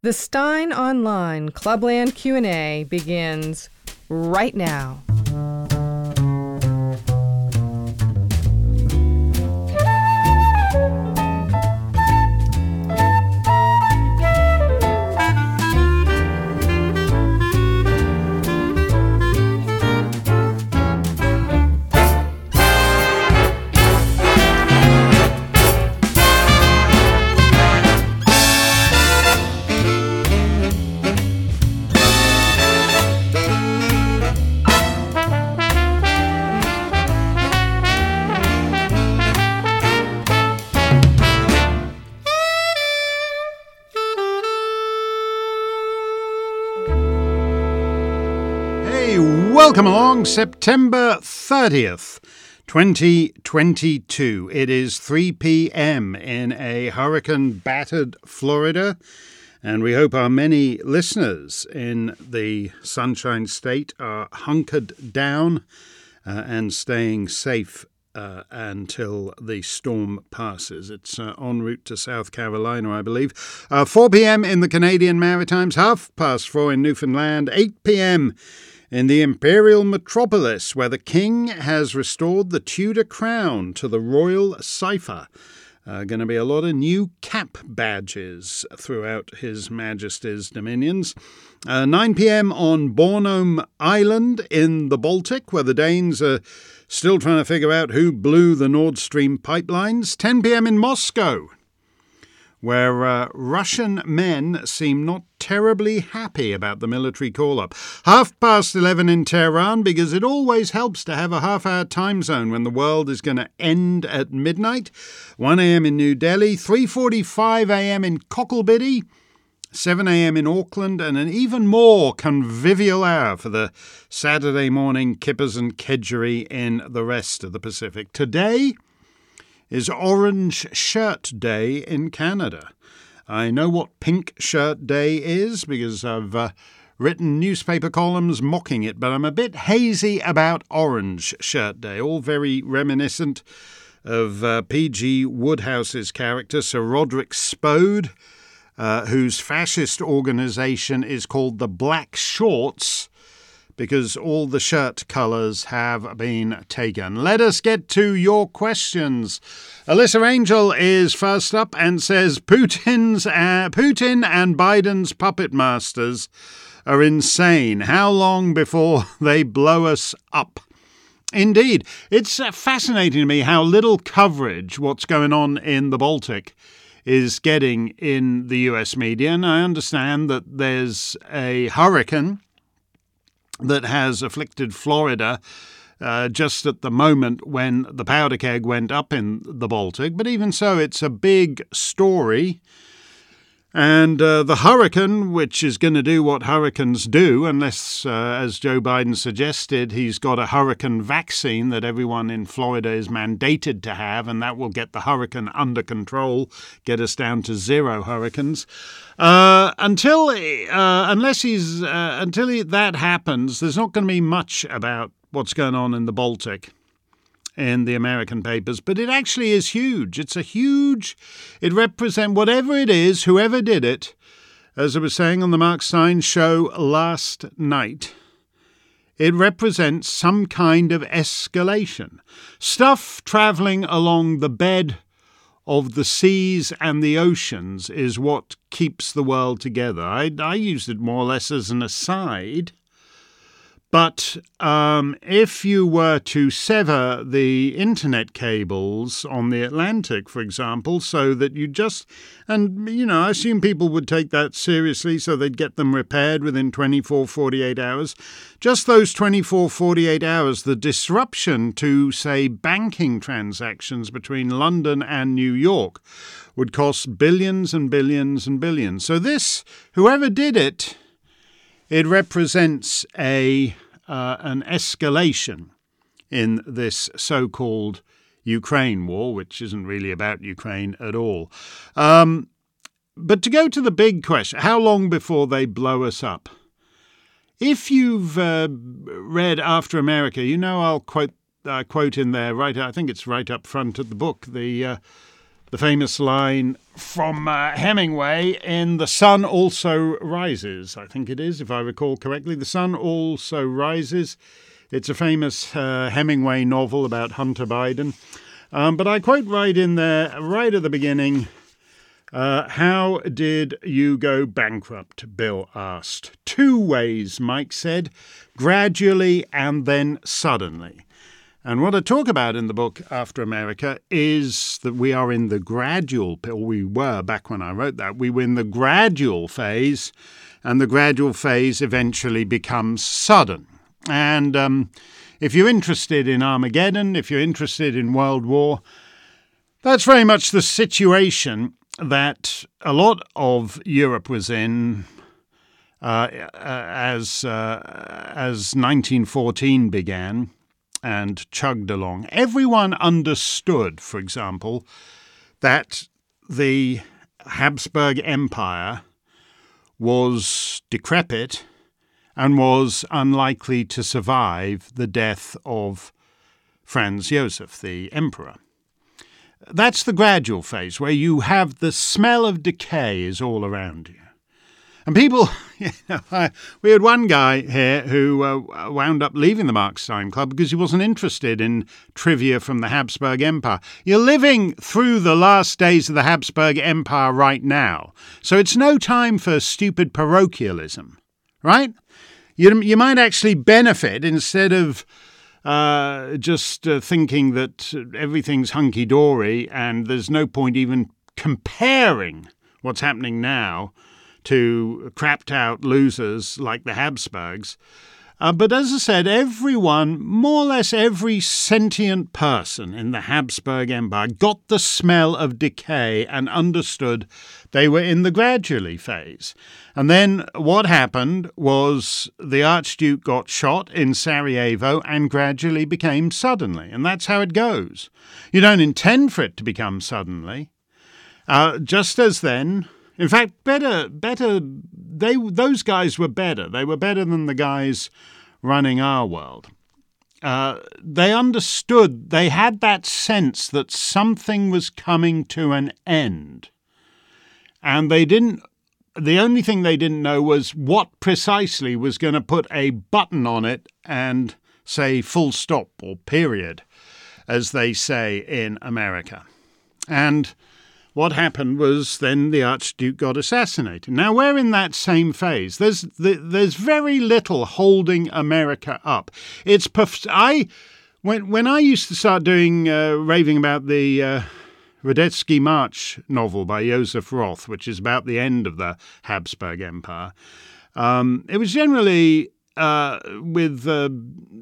The Stein Online Clubland Q&A begins right now. Welcome along, September 30th, 2022. It is 3 p.m. in a hurricane-battered Florida, and we hope our many listeners in the Sunshine State are hunkered down and staying safe until the storm passes. It's en route to South Carolina, I believe. 4 p.m. in the Canadian Maritimes, 4:30 in Newfoundland, 8 p.m. in the imperial metropolis, where the king has restored the Tudor crown to the royal cipher. Going to be a lot of new cap badges throughout His Majesty's dominions. 9 p.m. on Bornholm Island in the Baltic, where the Danes are still trying to figure out who blew the Nord Stream pipelines. 10 p.m. in Moscow, where Russian men seem not terribly happy about the military call-up. 11:30 in Tehran, because it always helps to have a half-hour time zone when the world is going to end at midnight. 1 a.m. in New Delhi, 3:45 a.m. in Cocklebiddy, 7 a.m. in Auckland, and an even more convivial hour for the Saturday morning kippers and kedgeree in the rest of the Pacific. Today is Orange Shirt Day in Canada. I know what Pink Shirt Day is because I've written newspaper columns mocking it, but I'm a bit hazy about Orange Shirt Day, all very reminiscent of P.G. Woodhouse's character, Sir Roderick Spode, whose fascist organisation is called the Black Shorts, because all the shirt colours have been taken. Let us get to your questions. Alyssa Angel is first up and says, Putin and Biden's puppet masters are insane. How long before they blow us up? Indeed, it's fascinating to me how little coverage what's going on in the Baltic is getting in the US media. And I understand that there's a hurricane that has afflicted Florida just at the moment when the powder keg went up in the Baltic. But even so, it's a big story. And the hurricane, which is going to do what hurricanes do, unless, as Joe Biden suggested, he's got a hurricane vaccine that everyone in Florida is mandated to have, and that will get the hurricane under control, get us down to zero hurricanes. Until that happens, there's not going to be much about what's going on in the Baltic in the American papers, but it actually is huge. It represents whatever it is, whoever did it. As I was saying on the Mark Stein show last night, it represents some kind of escalation. Stuff travelling along the bed of the seas and the oceans is what keeps the world together. I used it more or less as an aside. But if you were to sever the internet cables on the Atlantic, for example, so that you just, and, you know, I assume people would take that seriously, so they'd get them repaired within 24, 48 hours. Just those 24, 48 hours, the disruption to, say, banking transactions between London and New York would cost billions and billions and billions. So this, whoever did it, it represents an escalation in this so-called Ukraine war, which isn't really about Ukraine at all. But to go to the big question, how long before they blow us up? If you've read After America, you know I'll quote in there, right, I think it's right up front at the book, the The famous line from Hemingway in The Sun Also Rises, I think it is, if I recall correctly. The Sun Also Rises. It's a famous Hemingway novel about Hunter Biden. But I quote right in there, right at the beginning, how did you go bankrupt, Bill asked. 2 ways, Mike said, gradually and then suddenly. And what I talk about in the book After America is that we are in the gradual, or we were back when I wrote that, we were in the gradual phase, and the gradual phase eventually becomes sudden. And if you're interested in Armageddon, if you're interested in World War, that's very much the situation that a lot of Europe was in as 1914 began and chugged along. Everyone understood, for example, that the Habsburg Empire was decrepit and was unlikely to survive the death of Franz Josef, the emperor. That's the gradual phase where you have the smell of decay is all around you. And people, you know, we had one guy here who wound up leaving the Mark Stein Club because he wasn't interested in trivia from the Habsburg Empire. You're living through the last days of the Habsburg Empire right now, so it's no time for stupid parochialism, right? You might actually benefit instead of just thinking that everything's hunky-dory and there's no point even comparing what's happening now to crapped-out losers like the Habsburgs. But as I said, everyone, more or less every sentient person in the Habsburg Empire got the smell of decay and understood they were in the gradually phase. And then what happened was the Archduke got shot in Sarajevo and gradually became suddenly. And that's how it goes. You don't intend for it to become suddenly. Just as then... In fact, those guys were better. They were better than the guys running our world. They understood, they had that sense that something was coming to an end. And the only thing they didn't know was what precisely was going to put a button on it and say full stop or period, as they say in America. And what happened was then the Archduke got assassinated. Now, we're in that same phase. There's very little holding America up. It's when I used to start doing raving about the Radetzky March novel by Joseph Roth, which is about the end of the Habsburg Empire, it was generally with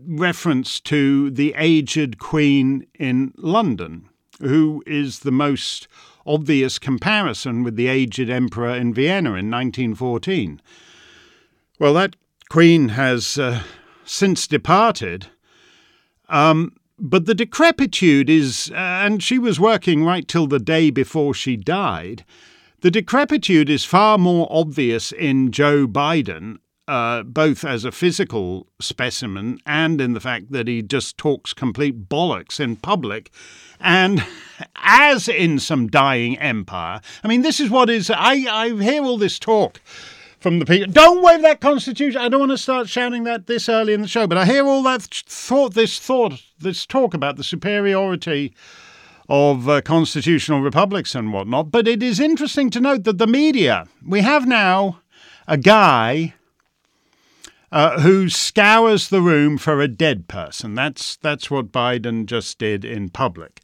reference to the aged Queen in London, who is the most obvious comparison with the aged emperor in Vienna in 1914. Well, that queen has since departed, but the decrepitude is, and she was working right till the day before she died, the decrepitude is far more obvious in Joe Biden, both as a physical specimen and in the fact that he just talks complete bollocks in public, and as in some dying empire. I mean, this is what is... I hear all this talk from the people. Don't wave that Constitution. I don't want to start shouting that this early in the show, but I hear all that this talk about the superiority of constitutional republics and whatnot. But it is interesting to note that the media... We have now a guy... who scours the room for a dead person. That's what Biden just did in public.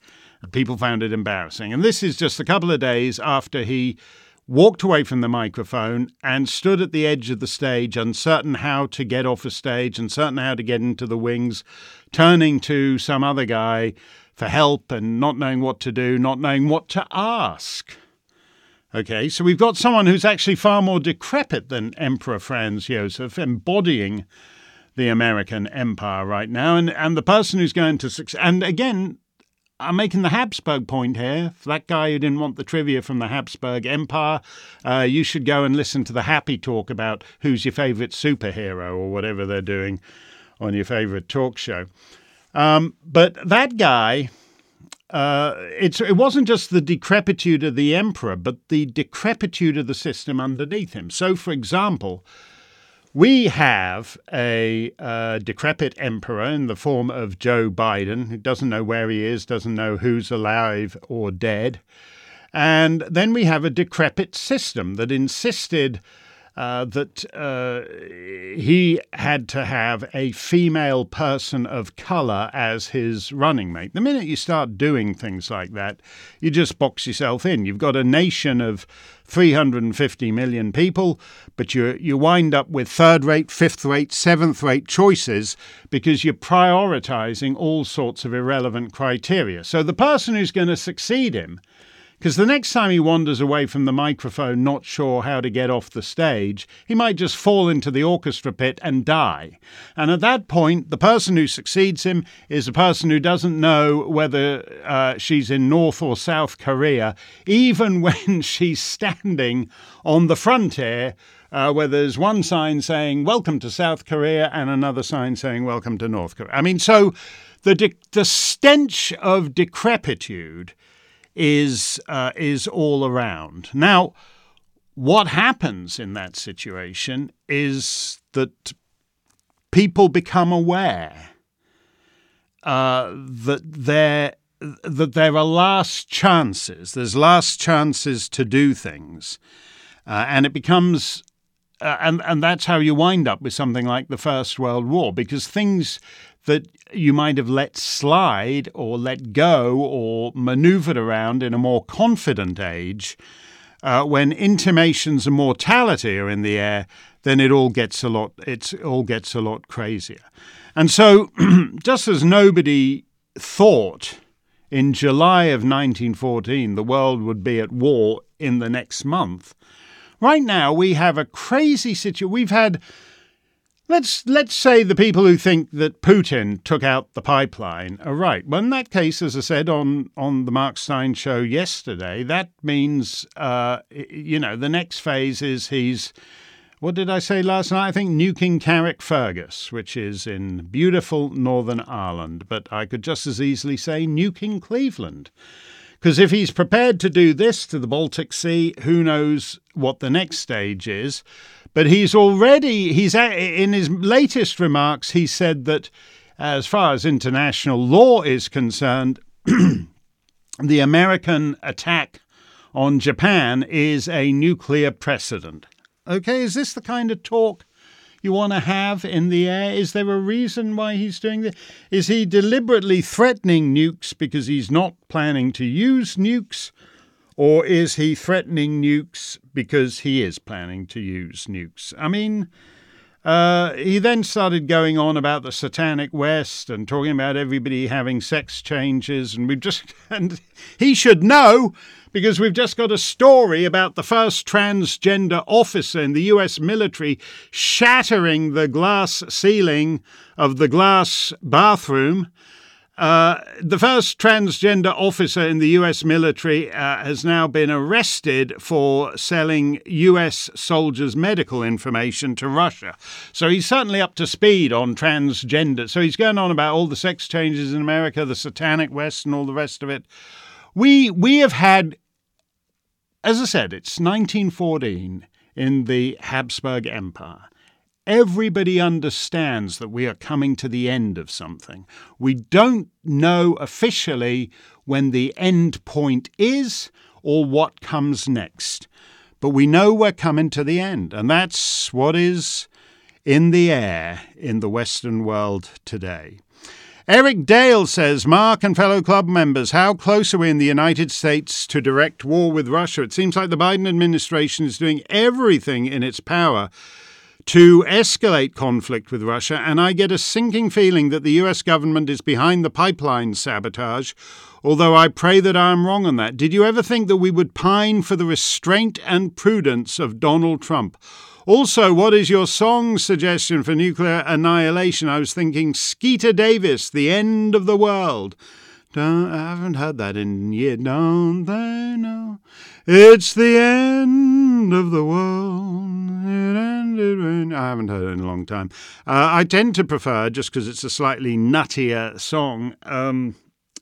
People found it embarrassing. And this is just a couple of days after he walked away from the microphone and stood at the edge of the stage, uncertain how to get off a stage, uncertain how to get into the wings, turning to some other guy for help and not knowing what to do, not knowing what to ask. Okay, so we've got someone who's actually far more decrepit than Emperor Franz Josef, embodying the American Empire right now. And the person who's going to succeed... And again, I'm making the Habsburg point here. For that guy who didn't want the trivia from the Habsburg Empire, you should go and listen to the happy talk about who's your favourite superhero or whatever they're doing on your favourite talk show. But that guy... It wasn't just the decrepitude of the emperor, but the decrepitude of the system underneath him. So, for example, we have a decrepit emperor in the form of Joe Biden, who doesn't know where he is, doesn't know who's alive or dead. And then we have a decrepit system that insisted that he had to have a female person of color as his running mate. The minute you start doing things like that, you just box yourself in. You've got a nation of 350 million people, but you wind up with third-rate, fifth-rate, seventh-rate choices because you're prioritizing all sorts of irrelevant criteria. So the person who's going to succeed him, because the next time he wanders away from the microphone, not sure how to get off the stage, he might just fall into the orchestra pit and die. And at that point, the person who succeeds him is a person who doesn't know whether she's in North or South Korea, even when she's standing on the frontier where there's one sign saying, welcome to South Korea, and another sign saying, welcome to North Korea. I mean, so the stench of decrepitude is all around. Now, what happens in that situation is that people become aware that there are last chances. There's last chances to do things, and it becomes. And that's how you wind up with something like the First World War, because things that you might have let slide or let go or maneuvered around in a more confident age, when intimations of mortality are in the air, then it all gets a lot crazier. And so just as nobody thought in July of 1914 the world would be at war in the next month, right now, we have a crazy situation. We've had, let's say the people who think that Putin took out the pipeline are right. Well, in that case, as I said on the Mark Stein show yesterday, that means, the next phase is he's, what did I say last night? I think nuking Carrickfergus, which is in beautiful Northern Ireland. But I could just as easily say nuking Cleveland. Because if he's prepared to do this to the Baltic Sea, who knows what the next stage is. But he's in his latest remarks, he said that as far as international law is concerned, the American attack on Japan is a nuclear precedent. Okay, is this the kind of talk you want to have in the air? Is there a reason why he's doing this? Is he deliberately threatening nukes because he's not planning to use nukes? Or is he threatening nukes because he is planning to use nukes? I mean, he then started going on about the Satanic West and talking about everybody having sex changes. And he should know, because we've just got a story about the first transgender officer in the US military shattering the glass ceiling of the glass bathroom. The first transgender officer in the US military has now been arrested for selling US soldiers' medical information to Russia. So he's certainly up to speed on transgender. So he's going on about all the sex changes in America, the Satanic West and all the rest of it. We have had, as I said, it's 1914 in the Habsburg Empire. Everybody understands that we are coming to the end of something. We don't know officially when the end point is or what comes next, but we know we're coming to the end, and that's what is in the air in the Western world today. Eric Dale says, Mark and fellow club members, how close are we in the United States to direct war with Russia? It seems like the Biden administration is doing everything in its power to escalate conflict with Russia, and I get a sinking feeling that the US government is behind the pipeline sabotage, although I pray that I am wrong on that. Did you ever think that we would pine for the restraint and prudence of Donald Trump? Also, what is your song suggestion for nuclear annihilation? I was thinking Skeeter Davis, The End of the World. I haven't heard that in years. Don't they know? It's the end of the world. It ended. I haven't heard it in a long time. I tend to prefer, just because it's a slightly nuttier song,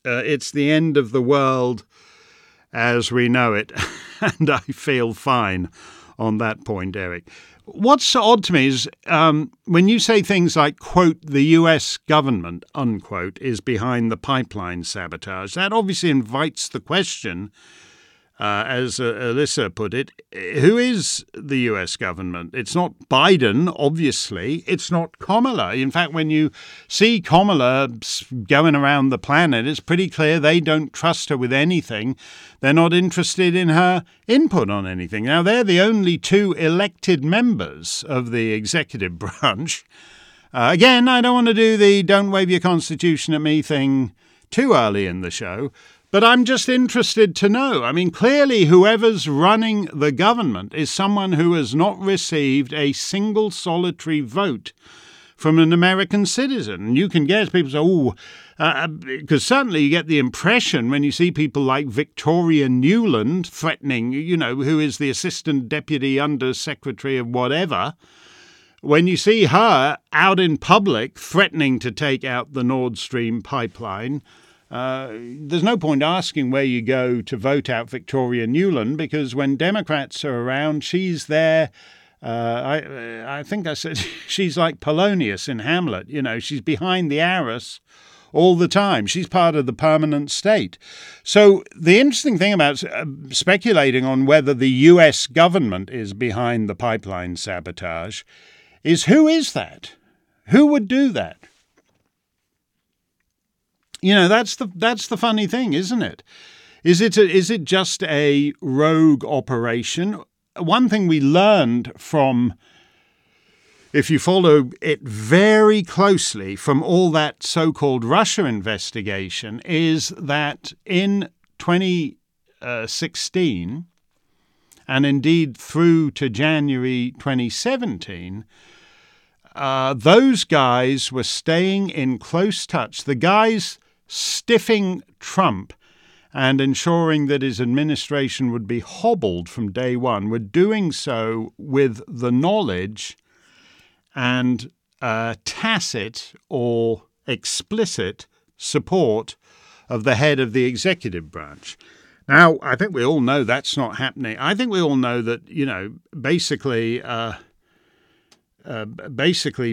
It's the end of the world as we know it. And I feel fine on that point, Eric. What's so odd to me is when you say things like, quote, the US government, unquote, is behind the pipeline sabotage, that obviously invites the question, as Alyssa put it, who is the US government? It's not Biden, obviously. It's not Kamala. In fact, when you see Kamala going around the planet, it's pretty clear they don't trust her with anything. They're not interested in her input on anything. Now, they're the only two elected members of the executive branch. Again, I don't want to do the don't wave your constitution at me thing too early in the show. But I'm just interested to know. I mean, clearly whoever's running the government is someone who has not received a single solitary vote from an American citizen. You can guess, people say, oh, because certainly you get the impression when you see people like Victoria Nuland threatening, you know, who is the assistant deputy undersecretary of whatever, when you see her out in public threatening to take out the Nord Stream pipeline, there's no point asking where you go to vote out Victoria Nuland, because when Democrats are around, she's there. I think I said she's like Polonius in Hamlet. You know, she's behind the arras all the time. She's part of the permanent state. So the interesting thing about speculating on whether the U.S. government is behind the pipeline sabotage is, who is that? Who would do that? You know, that's the funny thing, isn't it? Is it just a rogue operation? One thing we learned from, if you follow it very closely, from all that so-called Russia investigation is that in 2016, and indeed through to January 2017, those guys were staying in close touch. The guys stiffing Trump and ensuring that his administration would be hobbled from day one, were doing so with the knowledge and tacit or explicit support of the head of the executive branch. Now, I think we all know that's not happening. I think we all know that, you know, basically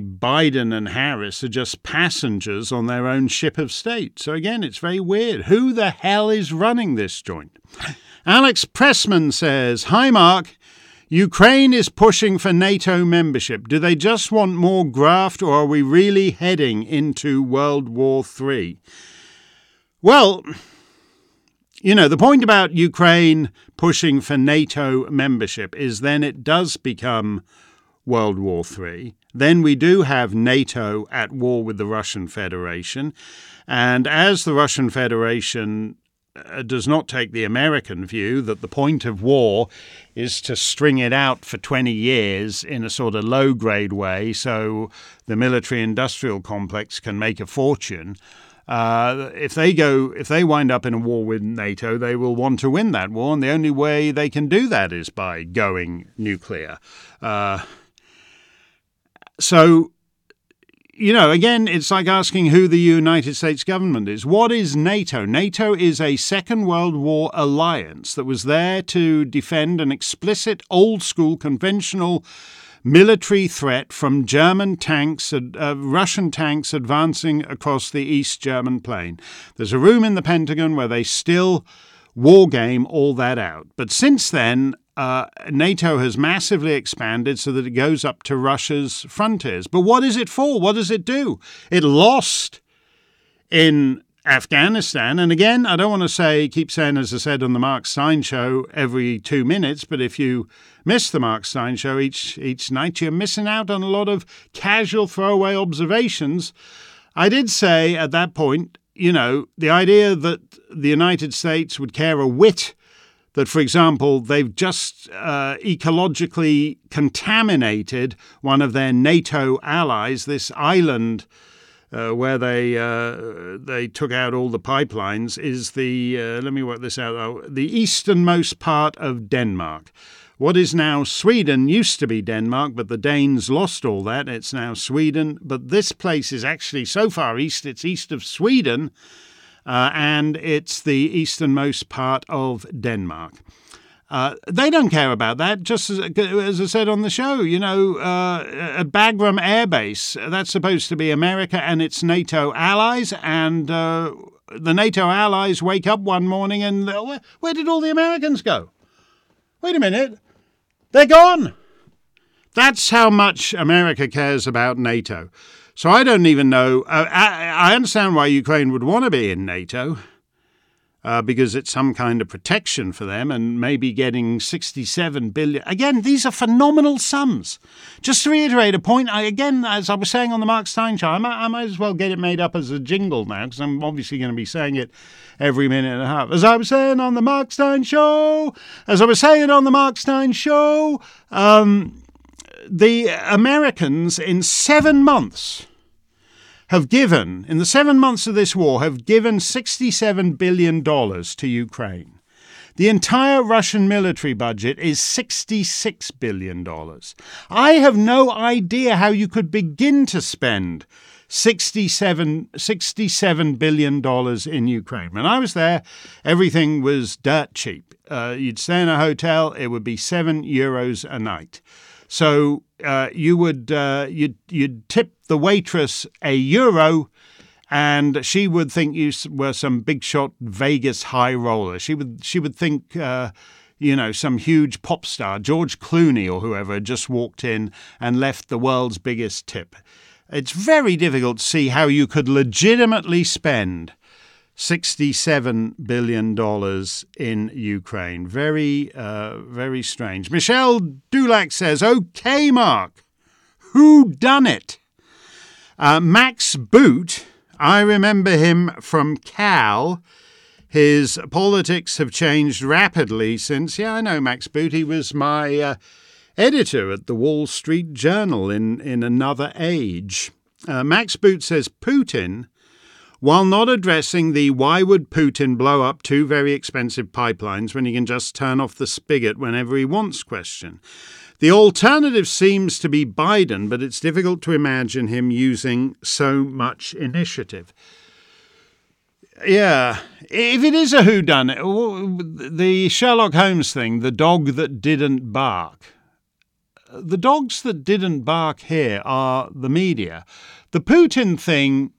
Biden and Harris are just passengers on their own ship of state. So again, it's very weird. Who the hell is running this joint? Alex Pressman says, hi, Mark. Ukraine is pushing for NATO membership. Do they just want more graft, or are we really heading into World War III? Well, you know, the point about Ukraine pushing for NATO membership is then it does become World War III. Then we do have NATO at war with the Russian Federation. And as the Russian Federation does not take the American view that the point of war is to string it out for 20 years in a sort of low-grade way so the military-industrial complex can make a fortune, if they wind up in a war with NATO, they will want to win that war. And the only way they can do that is by going nuclear. So, you know, again, it's like asking who the United States government is. What is NATO? NATO is a Second World War alliance that was there to defend an explicit, old-school, conventional military threat from German tanks, Russian tanks advancing across the East German plain. There's a room in the Pentagon where they still wargame all that out. But since then, NATO has massively expanded so that it goes up to Russia's frontiers. But what is it for? What does it do? It lost in Afghanistan. And again, I don't want to keep saying, as I said on the Mark Stein show every 2 minutes, but if you miss the Mark Stein show each night, you're missing out on a lot of casual throwaway observations. I did say at that point, you know, the idea that the United States would care a whit that, for example, they've just ecologically contaminated one of their NATO allies, this island where they took out all the pipelines, is the, let me work this out, the easternmost part of Denmark. What is now Sweden used to be Denmark, but the Danes lost all that. It's now Sweden. But this place is actually so far east, it's east of Sweden, and it's the easternmost part of Denmark. They don't care about that, just as I said on the show, at Bagram Air Base, that's supposed to be America and its NATO allies, and the NATO allies wake up one morning and where did all the Americans go? Wait a minute, they're gone. That's how much America cares about NATO. So I don't even know. I understand why Ukraine would want to be in NATO, because it's some kind of protection for them, and maybe getting $67 billion. Again, these are phenomenal sums. Just to reiterate a point, as I was saying on the Mark Stein show, I might as well get it made up as a jingle now, because I'm obviously going to be saying it every minute and a half. As I was saying on the Mark Stein show, the Americans in the 7 months of this war, have given $67 billion to Ukraine. The entire Russian military budget is $66 billion. I have no idea how you could begin to spend $67 billion in Ukraine. When I was there, everything was dirt cheap. You'd stay in a hotel, it would be €7 a night. So you'd tip the waitress €1, and she would think you were some big shot Vegas high roller. She would think some huge pop star, George Clooney or whoever, had just walked in and left the world's biggest tip. It's very difficult to see how you could legitimately spend $67 billion in Ukraine. Very, very strange. Michelle Dulac says, okay, Mark, who done it? Max Boot, I remember him from Cal. His politics have changed rapidly since. Yeah, I know Max Boot. He was my editor at the Wall Street Journal in another age. Max Boot says, Putin, while not addressing the why would Putin blow up two very expensive pipelines when he can just turn off the spigot whenever he wants question. The alternative seems to be Biden, but it's difficult to imagine him using so much initiative. Yeah, if it is a whodunit, the Sherlock Holmes thing, the dog that didn't bark. The dogs that didn't bark here are the media. The Putin thing,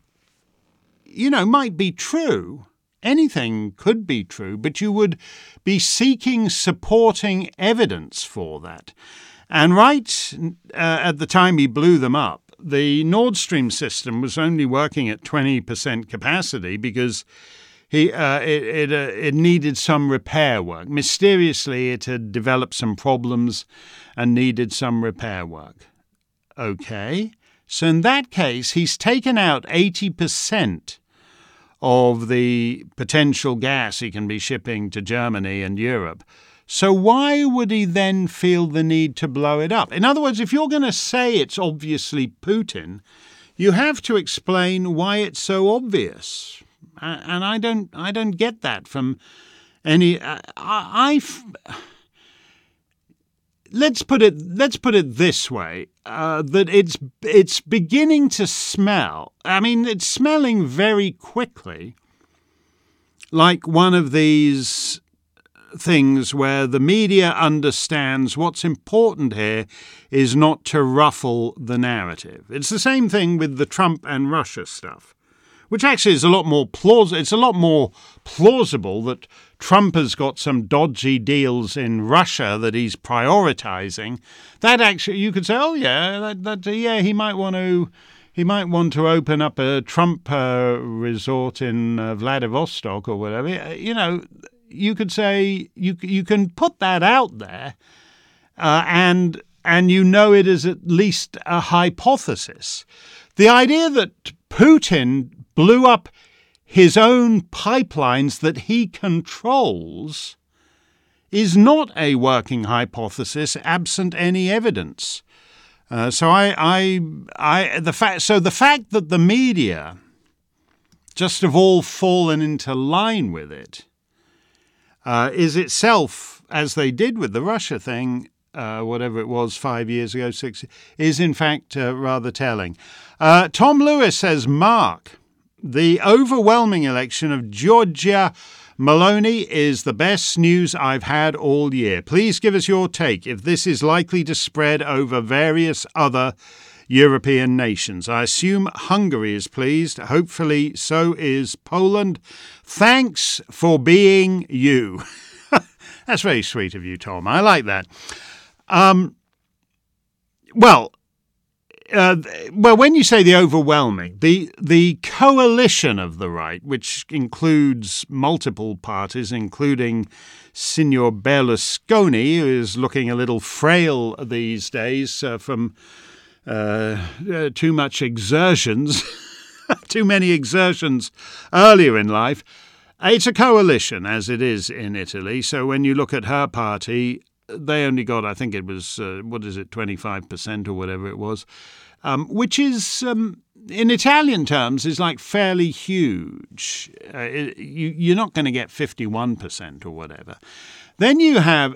might be true. Anything could be true, but you would be seeking supporting evidence for that. And right at the time he blew them up, the Nord Stream system was only working at 20% capacity because it needed some repair work. Mysteriously, it had developed some problems and needed some repair work. Okay. So in that case, he's taken out 80% of the potential gas he can be shipping to Germany and Europe. So why would he then feel the need to blow it up? In other words, if you're going to say it's obviously Putin, you have to explain why it's so obvious. And I don't get that from any. Let's put it this way, that it's beginning to smell. I mean, it's smelling very quickly like one of these things where the media understands what's important here is not to ruffle the narrative. It's the same thing with the Trump and Russia stuff, which actually is a lot more plausible. It's a lot more plausible that Trump has got some dodgy deals in Russia that he's prioritizing. That actually, you could say, oh yeah, he might want to open up a Trump resort in Vladivostok or whatever. You could say you can put that out there, and it is at least a hypothesis. The idea that Putin blew up his own pipelines that he controls is not a working hypothesis absent any evidence. So the fact that the media just have all fallen into line with it is itself, as they did with the Russia thing, whatever it was 5 years ago, 6 is in fact rather telling. Tom Lewis says, Mark, The overwhelming election of Giorgia Meloni is the best news I've had all year. Please give us your take if this is likely to spread over various other European nations. I assume Hungary is pleased. Hopefully so is Poland. Thanks for being you. That's very sweet of you, Tom. I like that. Well, when you say the overwhelming, the coalition of the right, which includes multiple parties, including Signor Berlusconi, who is looking a little frail these days from too much exertions, too many exertions earlier in life. It's a coalition, as it is in Italy. So when you look at her party, they only got, I think it was, 25% or whatever it was, which is, in Italian terms, is like fairly huge. You're not going to get 51% or whatever. Then you have,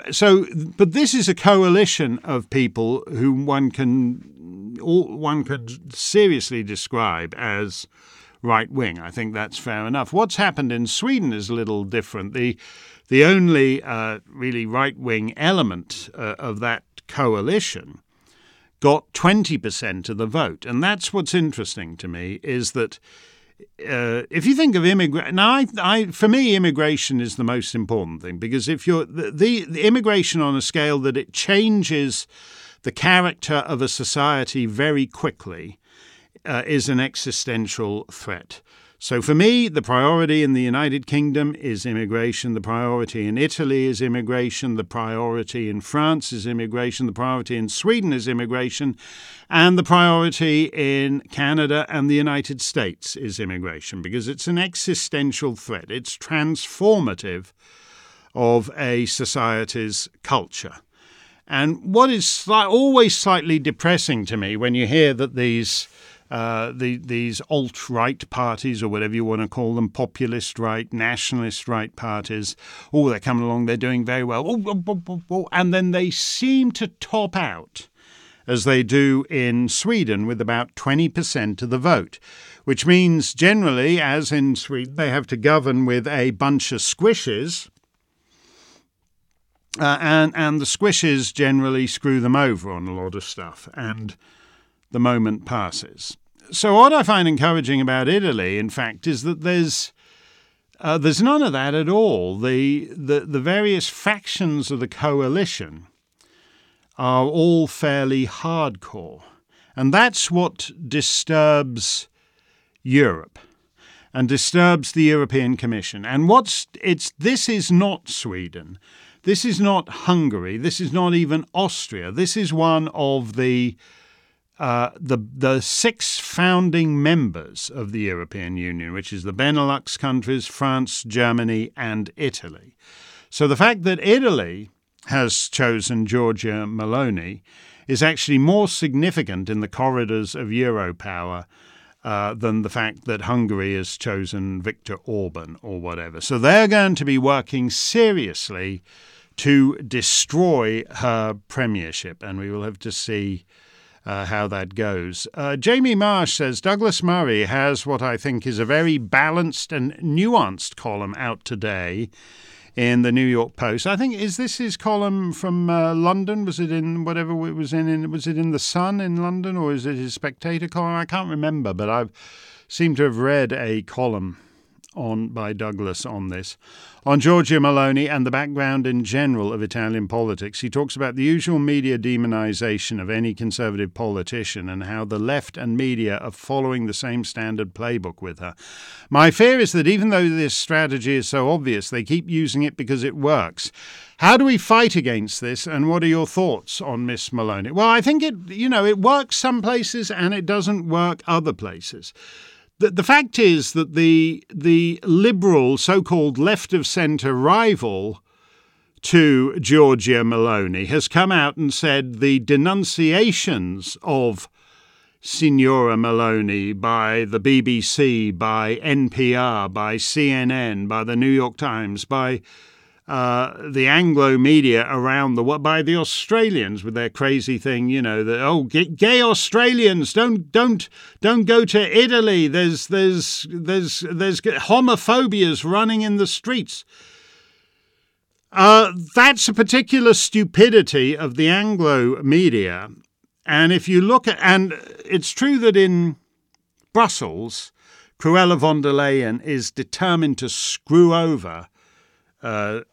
but this is a coalition of people whom one could seriously describe as right wing. I think that's fair enough. What's happened in Sweden is a little different. The only really right-wing element of that coalition got 20% of the vote. And that's what's interesting to me is that if you think of immigration... Now, for me, immigration is the most important thing because if you're... The immigration on a scale that it changes the character of a society very quickly is an existential threat. So for me, the priority in the United Kingdom is immigration. The priority in Italy is immigration. The priority in France is immigration. The priority in Sweden is immigration. And the priority in Canada and the United States is immigration because it's an existential threat. It's transformative of a society's culture. And what is always slightly depressing to me when you hear that these alt-right parties or whatever you want to call them, populist right, nationalist right parties, they're coming along, they're doing very well. And then they seem to top out, as they do in Sweden, with about 20% of the vote, which means generally, as in Sweden, they have to govern with a bunch of squishes. And the squishes generally screw them over on a lot of stuff. And the moment passes. So what I find encouraging about Italy, in fact, is that there's none of that at all. The various factions of the coalition are all fairly hardcore. And that's what disturbs Europe and disturbs the European Commission. And this is not Sweden. This is not Hungary. This is not even Austria. This is one of the six founding members of the European Union, which is the Benelux countries, France, Germany, and Italy. So the fact that Italy has chosen Giorgia Meloni is actually more significant in the corridors of Europower than the fact that Hungary has chosen Viktor Orban or whatever. So they're going to be working seriously to destroy her premiership, and we will have to see how that goes. Jamie Marsh says, Douglas Murray has what I think is a very balanced and nuanced column out today in the New York Post. I think, is this his column from London? Was it in whatever it was in? Was it in The Sun in London or is it his Spectator column? I can't remember, but I seem to have read a column by Douglas on this. On Giorgia Meloni and the background in general of Italian politics, he talks about the usual media demonization of any conservative politician and how the left and media are following the same standard playbook with her. My fear is that even though this strategy is so obvious, they keep using it because it works. How do we fight against this, and what are your thoughts on Miss Meloni? Well, I think it works some places and it doesn't work other places. The fact is that the liberal, so-called left-of-centre rival to Giorgia Meloni has come out and said the denunciations of Signora Meloni by the BBC, by NPR, by CNN, by the New York Times, by the Anglo media around the world by the Australians with their crazy thing, you know, that gay Australians don't go to Italy. There's homophobias running in the streets. That's a particular stupidity of the Anglo media. And if you look at, and it's true that in Brussels, Cruella von der Leyen is determined to screw over Giorgia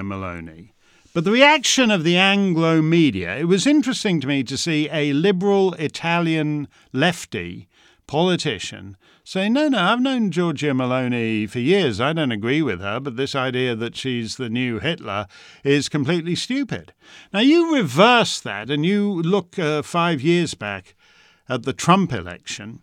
Meloni. But the reaction of the Anglo media, it was interesting to me to see a liberal Italian lefty politician say, no, I've known Giorgia Meloni for years. I don't agree with her, but this idea that she's the new Hitler is completely stupid. Now, you reverse that and you look 5 years back at the Trump election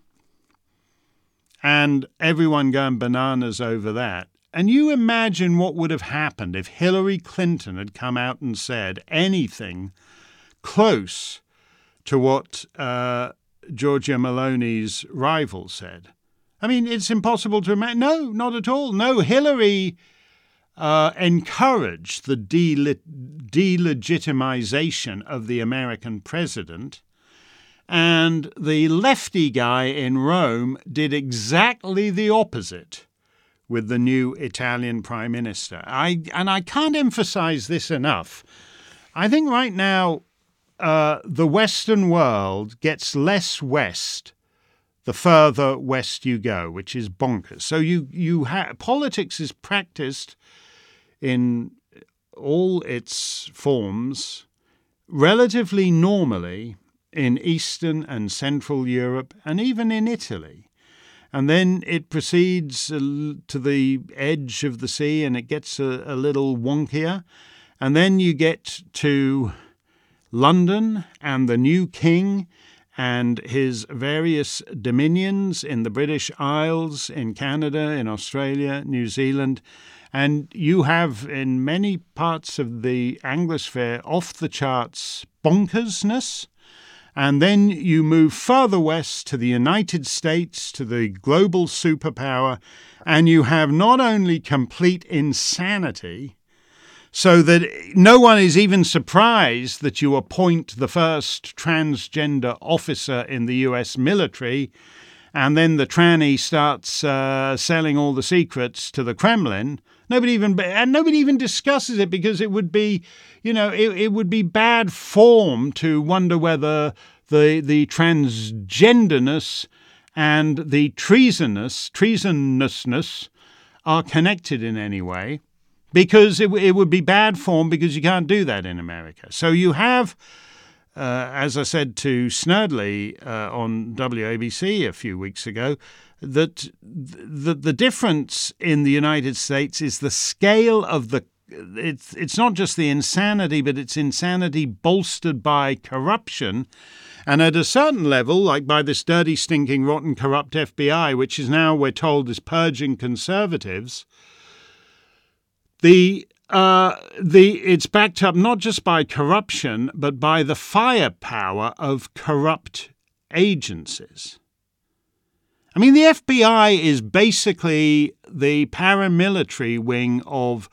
and everyone going bananas over that. And you imagine what would have happened if Hillary Clinton had come out and said anything close to what Giorgia Meloni's rival said. I mean, it's impossible to imagine. No, not at all. No, Hillary encouraged the delegitimization of the American president. And the lefty guy in Rome did exactly the opposite with the new Italian prime minister. I can't emphasize this enough. I think right now the Western world gets less West the further West you go, which is bonkers. So politics is practiced in all its forms relatively normally in Eastern and Central Europe and even in Italy. And then it proceeds to the edge of the sea and it gets a little wonkier. And then you get to London and the new king and his various dominions in the British Isles, in Canada, in Australia, New Zealand. And you have in many parts of the Anglosphere off the charts bonkersness. And then you move further west to the United States, to the global superpower, and you have not only complete insanity, so that no one is even surprised that you appoint the first transgender officer in the US military, and then the tranny starts selling all the secrets to the Kremlin. Nobody even discusses it because it would be, it would be bad form to wonder whether the transgenderness and the treasonousness are connected in any way, because it would be bad form because you can't do that in America. So you have, as I said to Snurdly on WABC a few weeks ago, that the difference in the United States is the scale of the it's not just the insanity, but it's insanity bolstered by corruption. And at a certain level, like by this dirty, stinking, rotten, corrupt FBI, which is now, we're told, is purging conservatives, it's backed up not just by corruption, but by the firepower of corrupt agencies. I mean, the FBI is basically the paramilitary wing of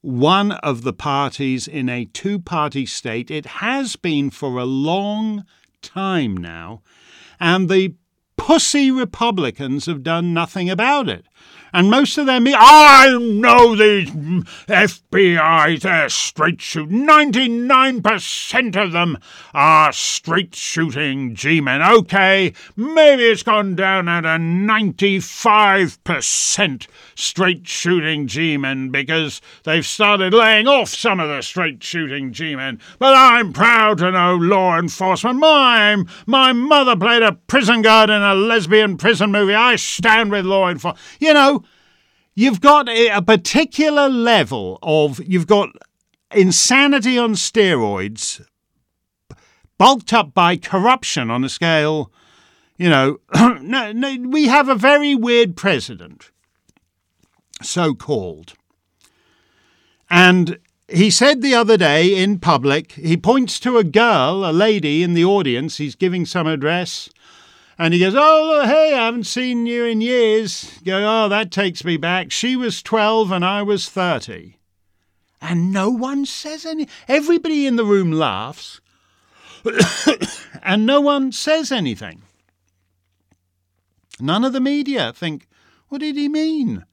one of the parties in a two-party state. It has been for a long time now, and the pussy Republicans have done nothing about it. And most of them, I know these FBI, they're straight shooting. 99% of them are straight shooting G-men. Okay, maybe it's gone down at a 95% straight shooting G-men because they've started laying off some of the straight shooting G-men. But I'm proud to know law enforcement. My mother played a prison guard in a lesbian prison movie. I stand with law enforcement. You've got a particular level of, you've got insanity on steroids, bulked up by corruption on a scale, no, we have a very weird president, so-called. And he said the other day in public, he points to a girl, a lady in the audience, he's giving some address, And he goes, oh, hey, I haven't seen you in years. Go, oh, that takes me back. She was 12 and I was 30. And no one says anything. Everybody in the room laughs and no one says anything. None of the media think, what did he mean?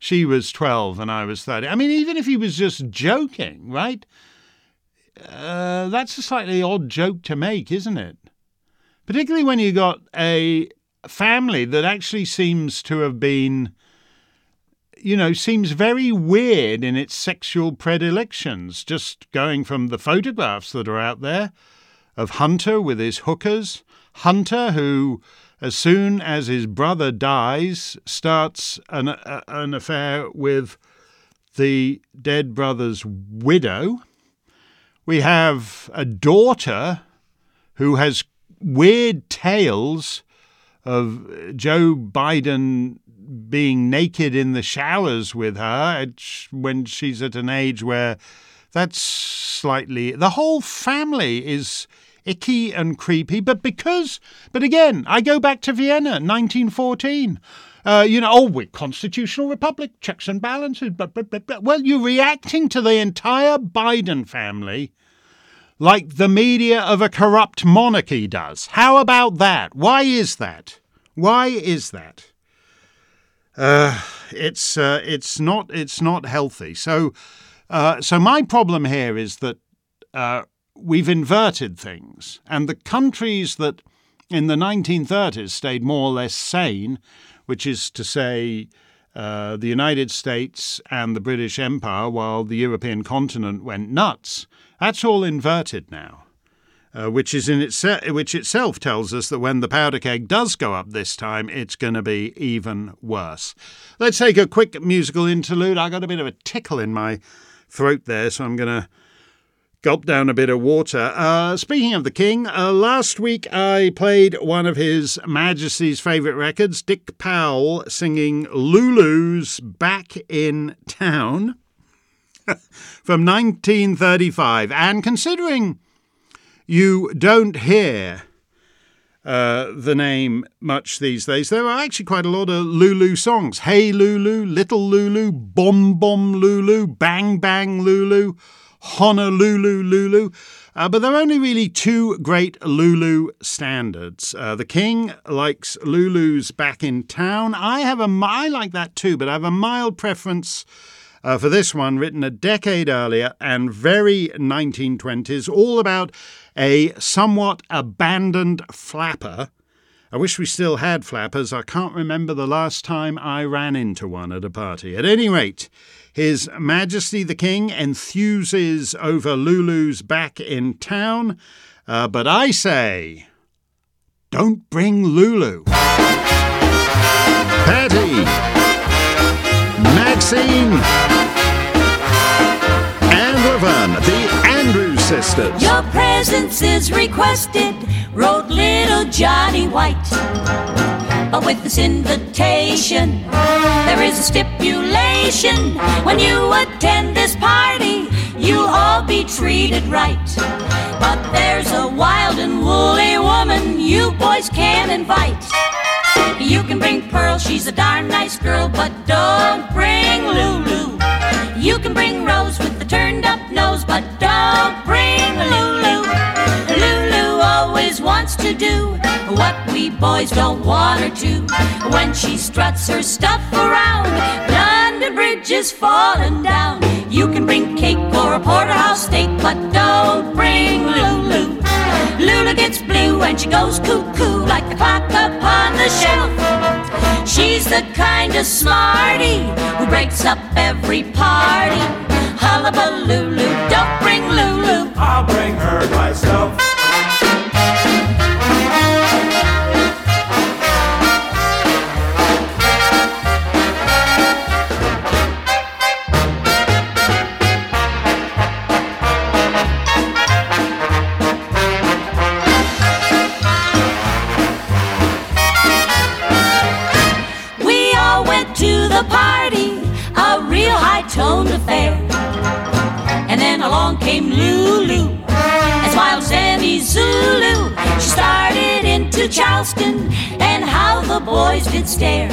She was 12 and I was 30. I mean, even if he was just joking, right? That's a slightly odd joke to make, isn't it? Particularly when you got a family that actually seems to have been, you know, seems very weird in its sexual predilections. Just going from the photographs that are out there of Hunter with his hookers. Hunter, who, as soon as his brother dies, starts an affair with the dead brother's widow. We have a daughter who has weird tales of Joe Biden being naked in the showers with her when she's at an age where that's slightly... The whole family is icky and creepy, but again, I go back to Vienna, 1914. We're constitutional republic, checks and balances, but. Well, you're reacting to the entire Biden family like the media of a corrupt monarchy does. How about that? Why is that? It's not healthy. So my problem here is that we've inverted things, and the countries that in the 1930s stayed more or less sane, which is to say the United States and the British Empire, while the European continent went nuts, that's all inverted now, which itself tells us that when the powder keg does go up this time, it's going to be even worse. Let's take a quick musical interlude. I got a bit of a tickle in my throat there, so I'm going to gulp down a bit of water. Speaking of the King, last week I played one of His Majesty's favourite records, Dick Powell singing Lulu's Back in Town from 1935. And considering you don't hear the name much these days, there are actually quite a lot of Lulu songs. Hey Lulu, Little Lulu, Bom Bom Lulu, Bang Bang Lulu, Honolulu Lulu, but there are only really two great Lulu standards. The King likes Lulu's Back in Town. I like that too, but I have a mild preference for this one, written a decade earlier and very 1920s, all about a somewhat abandoned flapper. I wish we still had flappers. I can't remember the last time I ran into one at a party. At any rate, His Majesty the King enthuses over Lulu's Back in Town, but I say, don't bring Lulu. Patty, Maxine, and Raven, the Andrews sisters. Your presence is requested, wrote little Johnny White. But with this invitation, there is a stipulation. When you attend this party, you'll all be treated right. But there's a wild and woolly woman you boys can invite. You can bring Pearl, she's a darn nice girl, but don't bring Lulu. You can bring Rose with the turned up nose, but don't bring Lulu. Lulu always wants to do what we boys don't want her to. When she struts her stuff around, London Bridge is falling down. You can bring cake or a porterhouse steak, but don't bring Lulu. Lulu gets blue and she goes cuckoo like the clock upon the shelf. She's the kind of smarty who breaks up every party. Hullabaloo, don't bring Lulu. I'll bring her myself. Toned affair, and then along came Lulu, as wild as any Zulu. She started into Charleston the boys did stare.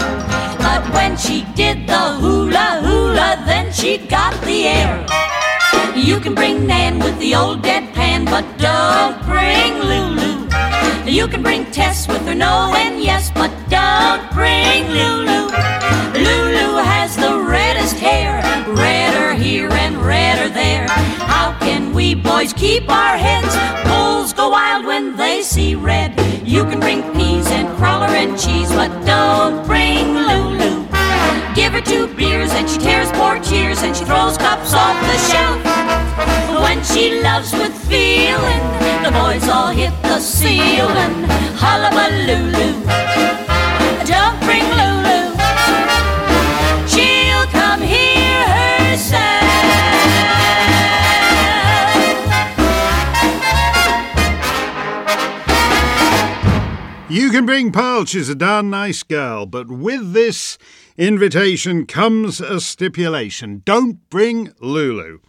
But when she did the hula hula, then she got the air. You can bring Nan with the old deadpan, but don't bring Lulu. You can bring Tess with her no and yes, but don't bring Lulu. Lulu has the reddest hair, redder here and redder there. How can we boys keep our heads? Bulls go wild when they see red. You can bring peas and cruller and cheese, but don't bring Lulu. Give her two beers and she tears poor cheers and she throws cups off the shelf. When she loves with feeling, the boys all hit the ceiling. Hullabaloo, don't bring Lulu. She'll come here herself. You can bring Pearl, she's a darn nice girl, but with this invitation comes a stipulation. Don't bring Lulu.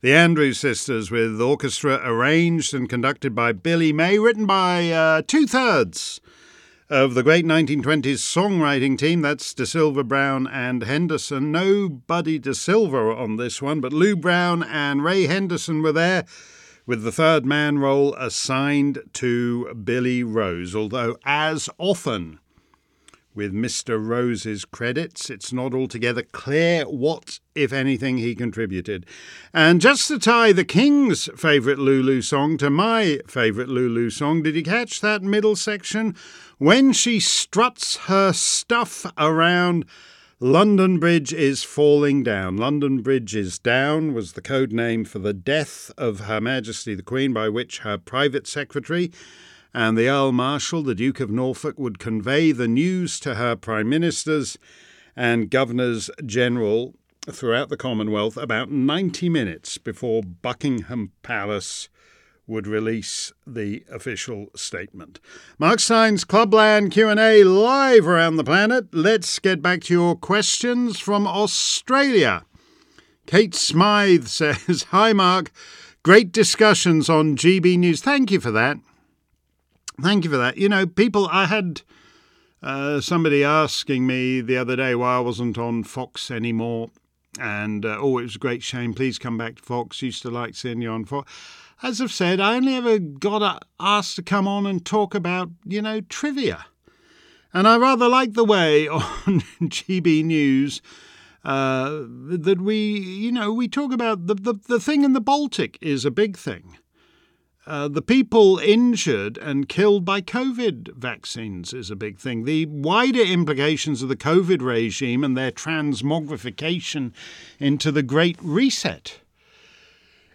The Andrews Sisters with orchestra arranged and conducted by Billy May, written by two-thirds of the great 1920s songwriting team. That's De Silva, Brown and Henderson. No Buddy De Silva on this one, but Lou Brown and Ray Henderson were there with the third man role assigned to Billy Rose. Although, as often with Mr. Rose's credits, it's not altogether clear what, if anything, he contributed. And just to tie the King's favourite Lulu song to my favourite Lulu song, did you catch that middle section? When she struts her stuff around, London Bridge is falling down. London Bridge is down was the code name for the death of Her Majesty the Queen, by which her private secretary and the Earl Marshal, the Duke of Norfolk, would convey the news to her prime ministers and governors general throughout the Commonwealth about 90 minutes before Buckingham Palace would release the official statement. Mark Stein's Clubland Q&A live around the planet. Let's get back to your questions from Australia. Kate Smythe says, "Hi Mark, great discussions on GB News." Thank you for that. Thank you for that. You know, people, I had somebody asking me the other day why I wasn't on Fox anymore. And, it was a great shame. Please come back to Fox. Used to like seeing you on Fox. As I've said, I only ever got asked to come on and talk about, you know, trivia. And I rather like the way on GB News that we, you know, we talk about the thing in the Baltic is a big thing. The people injured and killed by COVID vaccines is a big thing. The wider implications of the COVID regime and their transmogrification into the Great Reset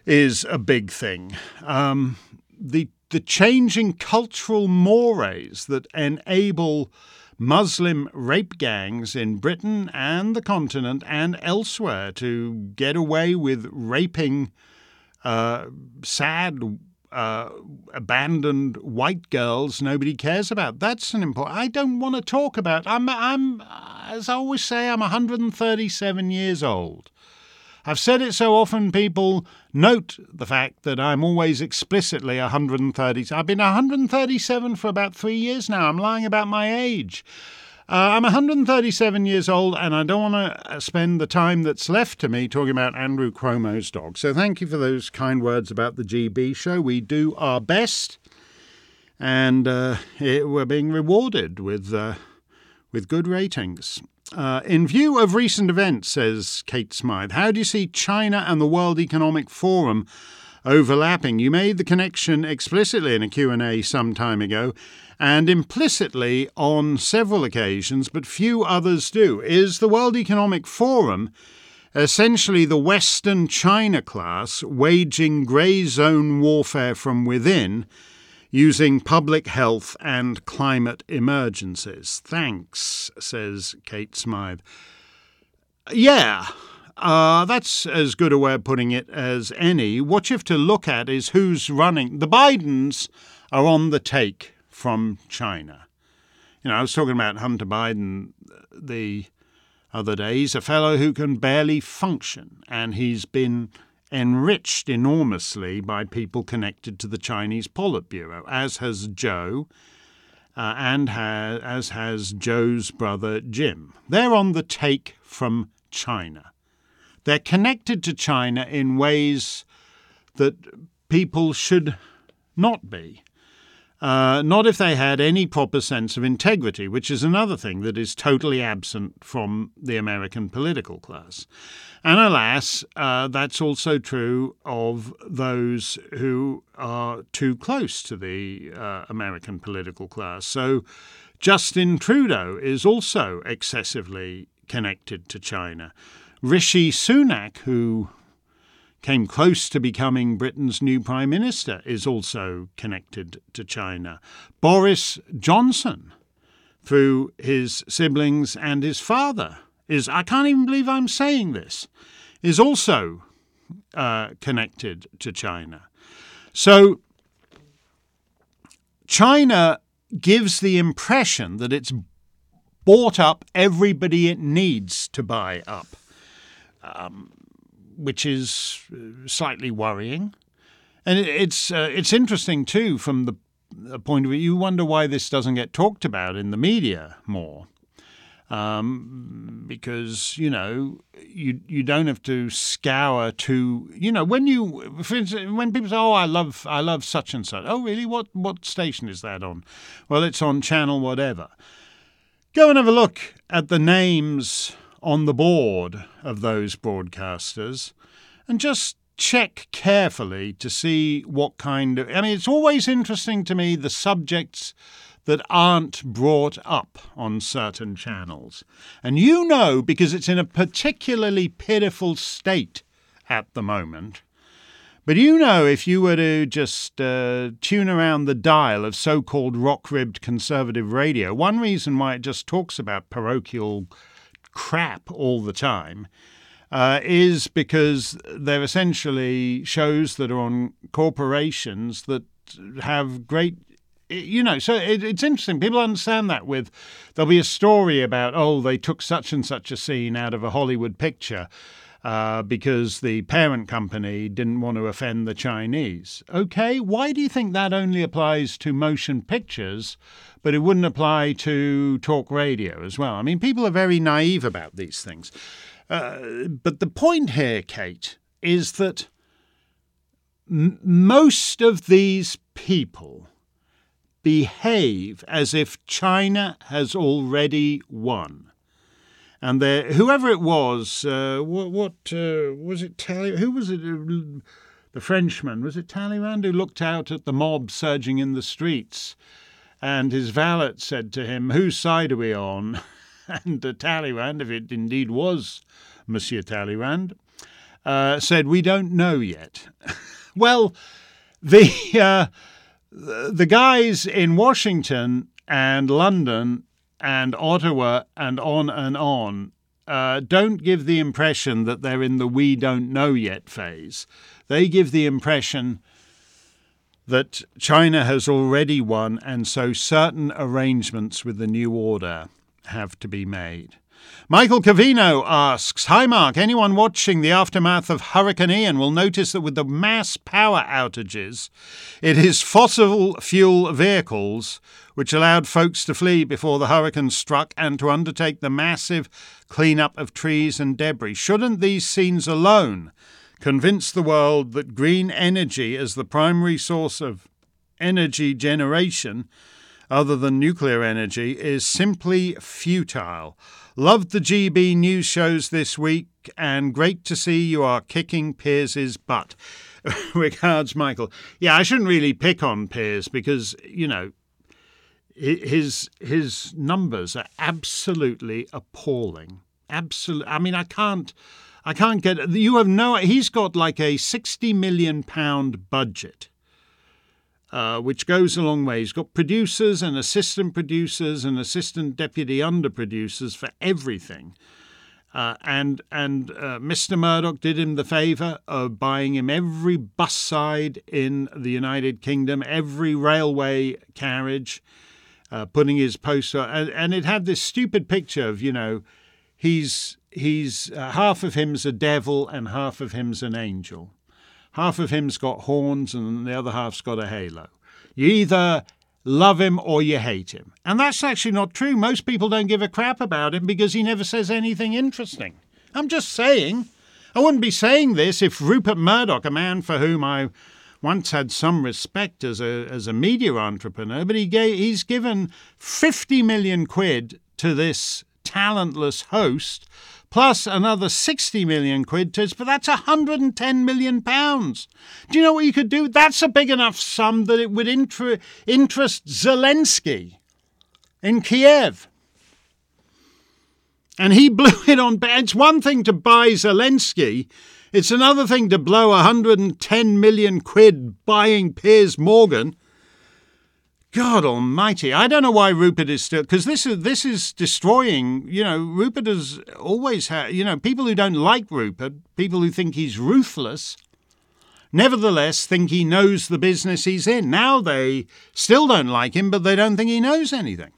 is a big thing. The changing cultural mores that enable Muslim rape gangs in Britain and the continent and elsewhere to get away with raping abandoned white girls nobody cares about. That's an important... I don't want to talk about... I'm as I always say, I'm 137 years old. I've said it so often, people note the fact that I'm always explicitly 130. I've been 137 for about 3 years now. I'm lying about my age. I'm 137 years old and I don't want to spend the time that's left to me talking about Andrew Cuomo's dog. So thank you for those kind words about the GB show. We do our best and we're being rewarded with good ratings. In view of recent events, says Kate Smythe, how do you see China and the World Economic Forum overlapping? You made the connection explicitly in a Q&A some time ago and implicitly on several occasions, but few others do. Is the World Economic Forum essentially the Western China class waging grey zone warfare from within using public health and climate emergencies? Thanks, says Kate Smythe. Yeah. That's as good a way of putting it as any. What you have to look at is who's running. The Bidens are on the take from China. You know, I was talking about Hunter Biden the other day. He's a fellow who can barely function, and he's been enriched enormously by people connected to the Chinese Politburo, as has Joe as has Joe's brother Jim. They're on the take from China. They're connected to China in ways that people should not be. Not if they had any proper sense of integrity, which is another thing that is totally absent from the American political class. And alas, that's also true of those who are too close to the American political class. So Justin Trudeau is also excessively connected to China. Rishi Sunak, who came close to becoming Britain's new Prime Minister, is also connected to China. Boris Johnson, through his siblings and his father, I can't even believe I'm saying this, is also connected to China. So China gives the impression that it's bought up everybody it needs to buy up. Which is slightly worrying. And it's interesting, too, from the point of view. You wonder why this doesn't get talked about in the media more. Because, you know, you don't have to scour to... You know, when you... For instance, when people say, I love such and such. Oh, really? What station is that on? Well, it's on channel whatever. Go and have a look at the names on the board of those broadcasters and just check carefully to see what kind of... I mean, it's always interesting to me, the subjects that aren't brought up on certain channels. And you know, because it's in a particularly pitiful state at the moment, but you know, if you were to just tune around the dial of so-called rock-ribbed conservative radio, one reason why it just talks about parochial crap all the time is because they're essentially shows that are on corporations that have great, you know, so it's interesting. People understand that with, there'll be a story about, oh, they took such and such a scene out of a Hollywood picture because the parent company didn't want to offend the Chinese. Okay, why do you think that only applies to motion pictures, but it wouldn't apply to talk radio as well? I mean, people are very naive about these things. But the point here, Kate, is that most of these people behave as if China has already won. And whoever it was, was it Talleyrand? Who was it? The Frenchman. Was it Talleyrand who looked out at the mob surging in the streets? And his valet said to him, whose side are we on? And Talleyrand, if it indeed was Monsieur Talleyrand, said, we don't know yet. Well, the guys in Washington and London and Ottawa and on don't give the impression that they're in the we don't know yet phase. They give the impression that China has already won, and so certain arrangements with the new order have to be made. Michael Cavino asks, hi Mark, anyone watching the aftermath of Hurricane Ian will notice that with the mass power outages, it is fossil fuel vehicles which allowed folks to flee before the hurricane struck and to undertake the massive cleanup of trees and debris. Shouldn't these scenes alone convince the world that green energy as the primary source of energy generation, other than nuclear energy, is simply futile? Loved the GB News shows this week, and great to see you are kicking Piers' butt. Regards, Michael. Yeah, I shouldn't really pick on Piers because, you know, his numbers are absolutely appalling. I mean, I can't get... You have no... He's got like a £60 million budget, which goes a long way. He's got producers and assistant deputy underproducers for everything. And Mr. Murdoch did him the favour of buying him every bus side in the United Kingdom, every railway carriage, putting his poster... And it had this stupid picture of, you know, He's half of him's a devil and half of him's an angel. Half of him's got horns and the other half's got a halo. You either love him or you hate him. And that's actually not true. Most people don't give a crap about him because he never says anything interesting. I'm just saying. I wouldn't be saying this if Rupert Murdoch, a man for whom I once had some respect as a media entrepreneur, but he's given 50 million quid to this talentless host, plus another 60 million quid to his, but that's 110 million pounds. Do you know what you could do? That's a big enough sum that it would interest Zelensky in Kiev. And he blew it on. It's one thing to buy Zelensky. It's another thing to blow 110 million quid buying Piers Morgan. God almighty. I don't know why Rupert is still, because this is destroying, Rupert has always had, people who don't like Rupert, people who think he's ruthless, nevertheless think he knows the business he's in. Now they still don't like him, but they don't think he knows anything.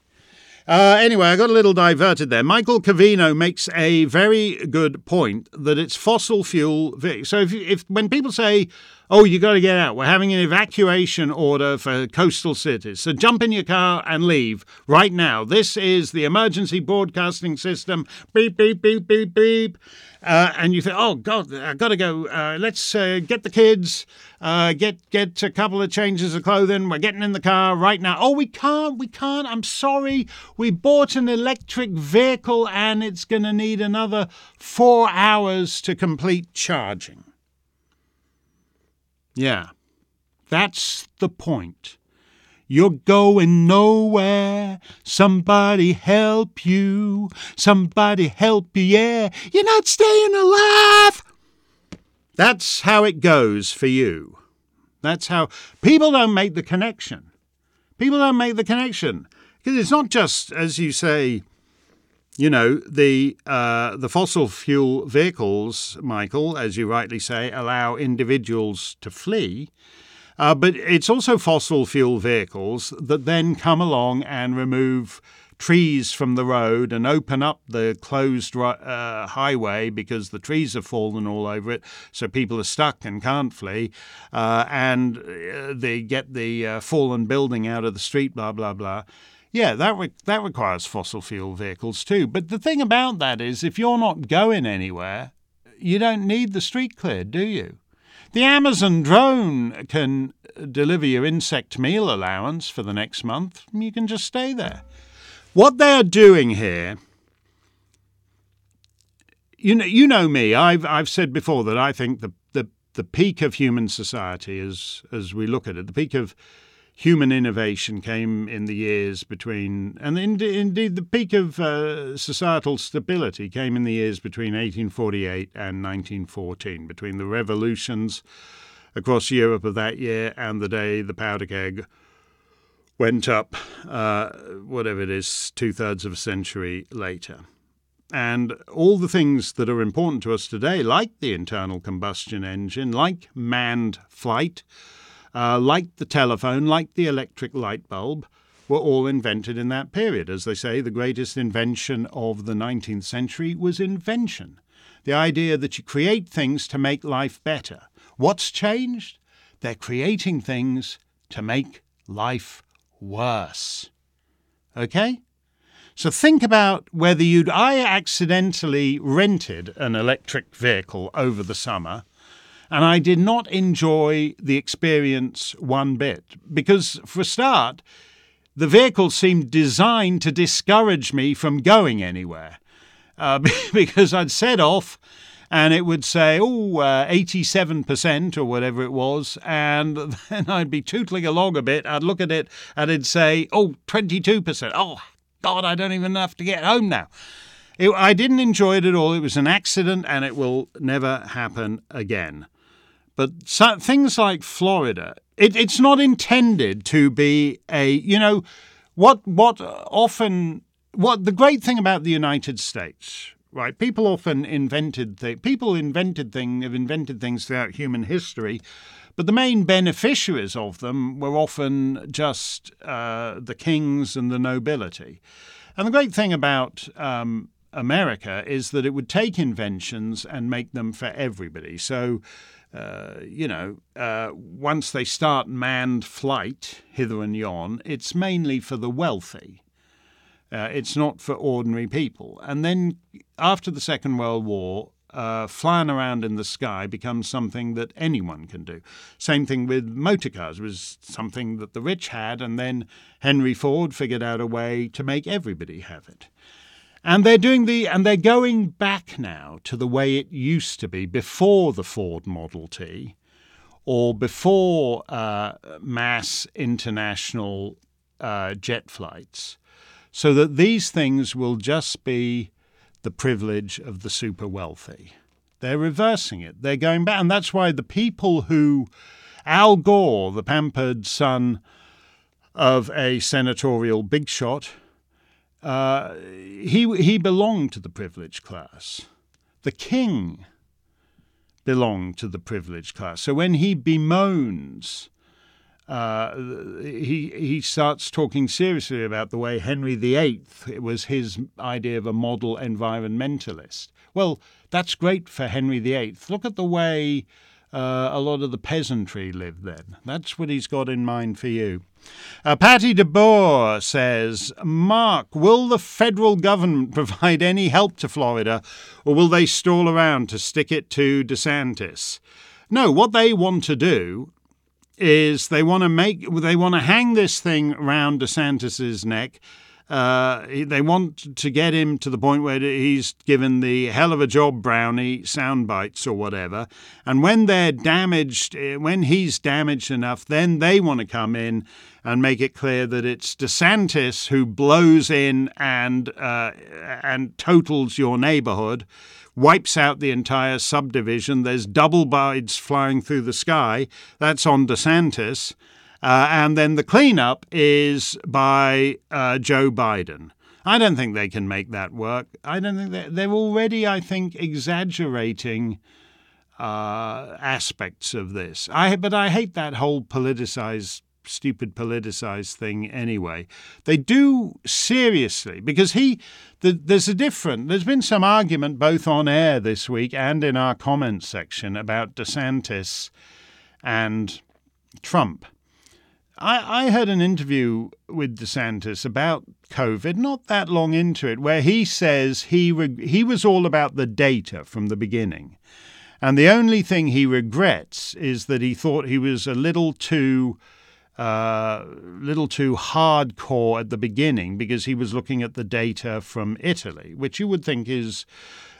Anyway, I got a little diverted there. Michael Cavino makes a very good point that it's fossil fuel. So when people say, oh, you got to get out, we're having an evacuation order for coastal cities, so jump in your car and leave right now. This is the emergency broadcasting system. Beep, beep, beep, beep, beep. And you think, oh, God, I got to go. Let's get the kids, get a couple of changes of clothing. We're getting in the car right now. Oh, we can't. I'm sorry. We bought an electric vehicle and it's going to need another 4 hours to complete charging. Yeah, that's the point. You're going nowhere. Somebody help you. Somebody help you, yeah. You're not staying alive. That's how it goes for you. That's how people don't make the connection. People don't make the connection. Because it's not just, as you say, the fossil fuel vehicles, Michael, as you rightly say, allow individuals to flee. But it's also fossil fuel vehicles that then come along and remove trees from the road and open up the closed highway because the trees have fallen all over it, so people are stuck and can't flee. And they get the fallen building out of the street, blah, blah, blah. Yeah, that requires fossil fuel vehicles too. But the thing about that is if you're not going anywhere, you don't need the street cleared, do you? The Amazon drone can deliver your insect meal allowance for the next month. You can just stay there. What they're doing here, you know me, I've said before that I think the peak of human society as we look at it, the peak of human innovation came in the years between, and indeed the peak of societal stability came in the years between 1848 and 1914, between the revolutions across Europe of that year and the day the powder keg went up, whatever it is, 2/3 of a century later. And all the things that are important to us today, like the internal combustion engine, like manned flight, like the telephone, like the electric light bulb, were all invented in that period. As they say, the greatest invention of the 19th century was invention. The idea that you create things to make life better. What's changed? They're creating things to make life worse. Okay? So think about whether I accidentally rented an electric vehicle over the summer. And I did not enjoy the experience one bit because, for a start, the vehicle seemed designed to discourage me from going anywhere because I'd set off and it would say, 87% or whatever it was, and then I'd be tootling along a bit. I'd look at it and it'd say, 22%. Oh, God, I don't even have to get home now. I didn't enjoy it at all. It was an accident and it will never happen again. But things like Florida, it's not intended to be the great thing about the United States, right? People have invented things throughout human history, but the main beneficiaries of them were often just the kings and the nobility. And the great thing about America is that it would take inventions and make them for everybody. So once they start manned flight hither and yon, it's mainly for the wealthy. It's not for ordinary people. And then after the Second World War, flying around in the sky becomes something that anyone can do. Same thing with motor cars. It was something that the rich had, and then Henry Ford figured out a way to make everybody have it. And they're going back now to the way it used to be before the Ford Model T, or before mass international jet flights, so that these things will just be the privilege of the super wealthy. They're reversing it. They're going back. And that's why the people who, Al Gore, the pampered son of a senatorial big shot, he belonged to the privileged class. The king belonged to the privileged class. So when he bemoans, he starts talking seriously about the way Henry VIII, it was his idea of a model environmentalist. Well, that's great for Henry VIII. Look at the way a lot of the peasantry lived then. That's what he's got in mind for you. Patty DeBoer says, Mark, will the federal government provide any help to Florida, or will they stall around to stick it to DeSantis? No, what they want to do is they want to hang this thing round DeSantis's neck. They want to get him to the point where he's given the hell of a job brownie sound bites or whatever. And when he's damaged enough, then they want to come in and make it clear that it's DeSantis who blows in and totals your neighborhood, wipes out the entire subdivision. There's double bides flying through the sky. That's on DeSantis. And then the cleanup is by Joe Biden. I don't think they can make that work. I don't think they're already, I think, exaggerating aspects of this. But I hate that whole stupid politicized thing anyway. They do seriously, because there's been some argument both on air this week and in our comments section about DeSantis and Trump. I heard an interview with DeSantis about COVID, not that long into it, where he says he was all about the data from the beginning. And the only thing he regrets is that he thought he was a little too hardcore at the beginning, because he was looking at the data from Italy, which you would think is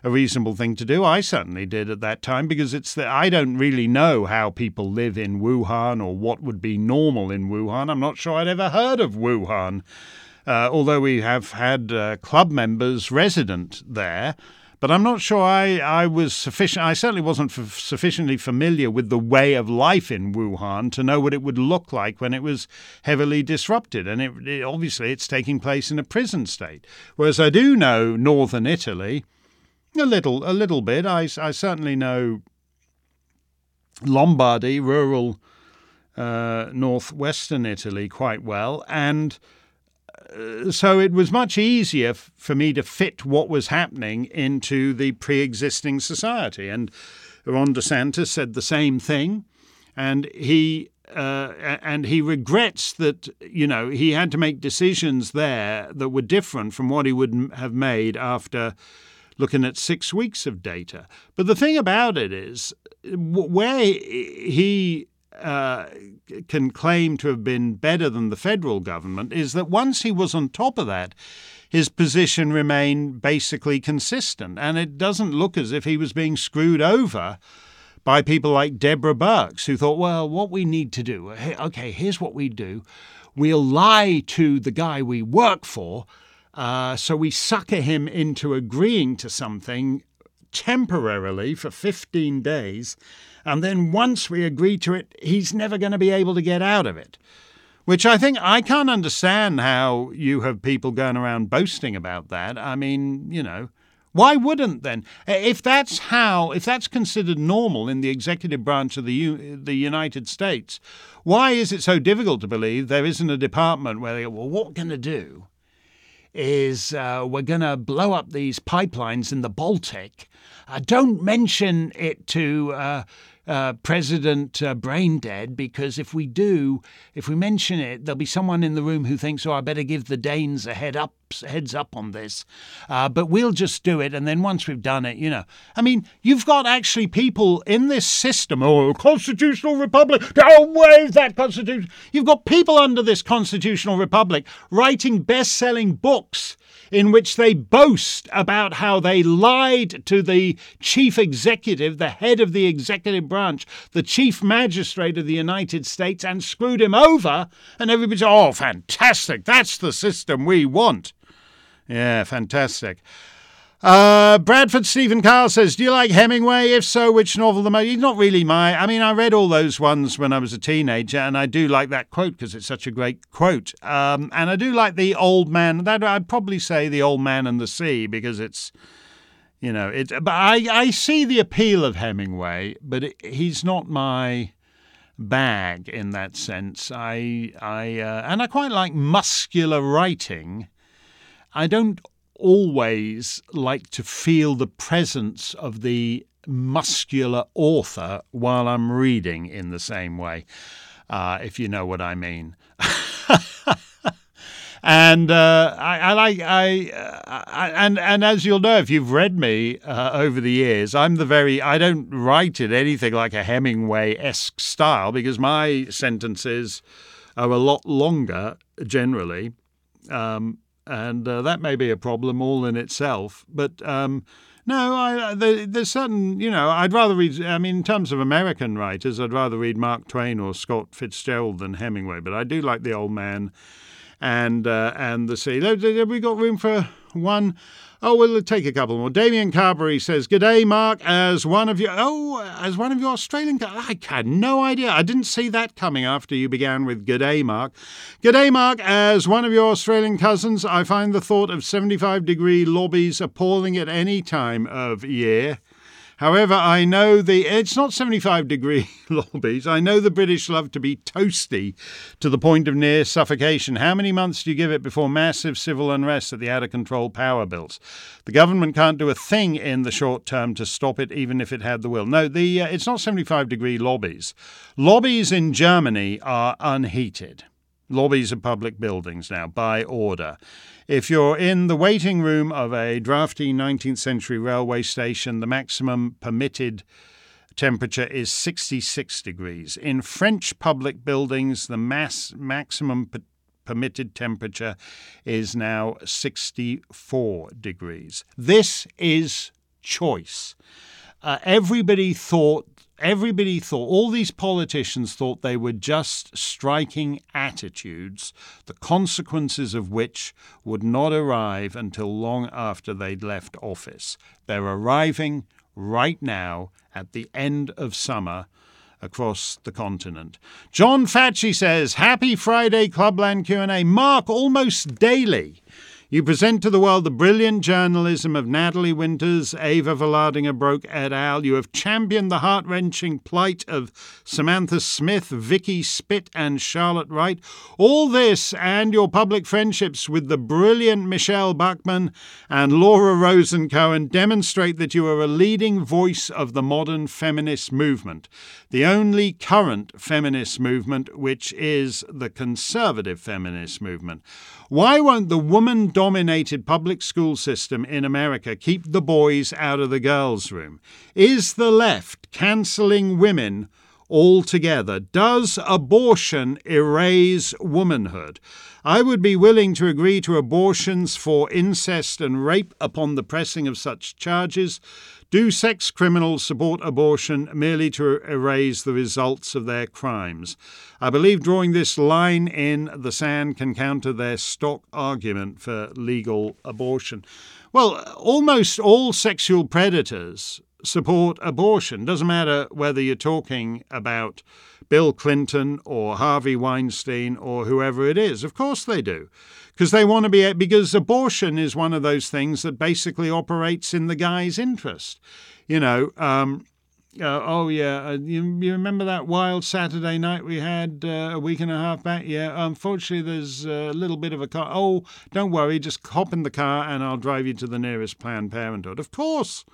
a reasonable thing to do. I certainly did at that time, because I don't really know how people live in Wuhan or what would be normal in Wuhan. I'm not sure I'd ever heard of Wuhan, although we have had club members resident there. But I'm not sure I certainly wasn't sufficiently familiar with the way of life in Wuhan to know what it would look like when it was heavily disrupted. And obviously it's taking place in a prison state. Whereas I do know northern Italy a little bit. I certainly know Lombardy, rural northwestern Italy quite well. And so it was much easier for me to fit what was happening into the pre-existing society. And Ron DeSantis said the same thing. And he regrets that, he had to make decisions there that were different from what he would have made after looking at 6 weeks of data. But the thing about it is, where he can claim to have been better than the federal government is that once he was on top of that, his position remained basically consistent. And it doesn't look as if he was being screwed over by people like Deborah Birx, who thought, well, what we need to do, okay, here's what we do. We'll lie to the guy we work for, so we sucker him into agreeing to something temporarily for 15 days, and then once we agree to it, he's never going to be able to get out of it, which I can't understand how you have people going around boasting about that. I mean, why wouldn't then? If that's considered normal in the executive branch of the United States, why is it so difficult to believe there isn't a department where they go, well, what we're going to do is we're going to blow up these pipelines in the Baltic. Don't mention it to president brain dead, because if we do, if we mention it, there'll be someone in the room who thinks, oh, I better give the Danes a heads up on this. But we'll just do it. And then once we've done it, you know, I mean, you've got actually people in this system, oh, constitutional republic, don't waive that constitution. You've got people under this constitutional republic writing best-selling books in which they boast about how they lied to the chief executive, the head of the executive branch, the chief magistrate of the United States, and screwed him over. And everybody's, oh, fantastic. That's the system we want. Yeah, fantastic. Bradford Stephen Kyle says, do you like Hemingway? If so, which novel the most? He's not really I read all those ones when I was a teenager, and I do like that quote because it's such a great quote. And I do like The Old Man. That I'd probably say The Old Man and the Sea, because it's, you know, it. But I see the appeal of Hemingway, but he's not my bag in that sense. And I quite like muscular writing. I don't always like to feel the presence of the muscular author while I'm reading in the same way, if you know what I mean. And I as you'll know if you've read me over the years, I don't write in anything like a Hemingway-esque style, because my sentences are a lot longer generally. And that may be a problem all in itself. But there's certain, you know, I'd rather read, I mean, in terms of American writers, I'd rather read Mark Twain or Scott Fitzgerald than Hemingway. But I do like The Old Man and the Sea. Have we got room for one? Oh, we'll take a couple more. Damien Carberry says, good day, Mark. As one of your Australian... I had no idea. I didn't see that coming after you began with good day, Mark. Good day, Mark. As one of your Australian cousins, I find the thought of 75-degree lobbies appalling at any time of year. However, I know it's not 75-degree lobbies. I know the British love to be toasty to the point of near suffocation. How many months do you give it before massive civil unrest at the out-of-control power bills? The government can't do a thing in the short term to stop it, even if it had the will. No, it's not 75-degree lobbies. Lobbies in Germany are unheated. Lobbies of public buildings now, by order. If you're in the waiting room of a drafty 19th century railway station, the maximum permitted temperature is 66 degrees. In French public buildings, the maximum permitted temperature is now 64 degrees. This is choice. All these politicians thought they were just striking attitudes, the consequences of which would not arrive until long after they'd left office. They're arriving right now at the end of summer across the continent. John Fatchy says, happy Friday, Clubland Q&A. Mark, almost daily, you present to the world the brilliant journalism of Natalie Winters, Ava Valadinger-Broek et al. You have championed the heart-wrenching plight of Samantha Smith, Vicky Spitt and Charlotte Wright. All this and your public friendships with the brilliant Michelle Buckman and Laura Rosen-Cohen demonstrate that you are a leading voice of the modern feminist movement, the only current feminist movement, which is the conservative feminist movement. Why won't the woman-dominated public school system in America keep the boys out of the girls' room? Is the left cancelling women altogether? Does abortion erase womanhood? I would be willing to agree to abortions for incest and rape upon the pressing of such charges. Do sex criminals support abortion merely to erase the results of their crimes? I believe drawing this line in the sand can counter their stock argument for legal abortion. Well, almost all sexual predators support abortion. Doesn't matter whether you're talking about Bill Clinton or Harvey Weinstein or whoever it is. Of course they do. Because they want to be, because abortion is one of those things that basically operates in the guy's interest. You know, you remember that wild Saturday night we had a week and a half back? Yeah, unfortunately there's a little bit of a car. Oh, don't worry, just hop in the car and I'll drive you to the nearest Planned Parenthood. Of course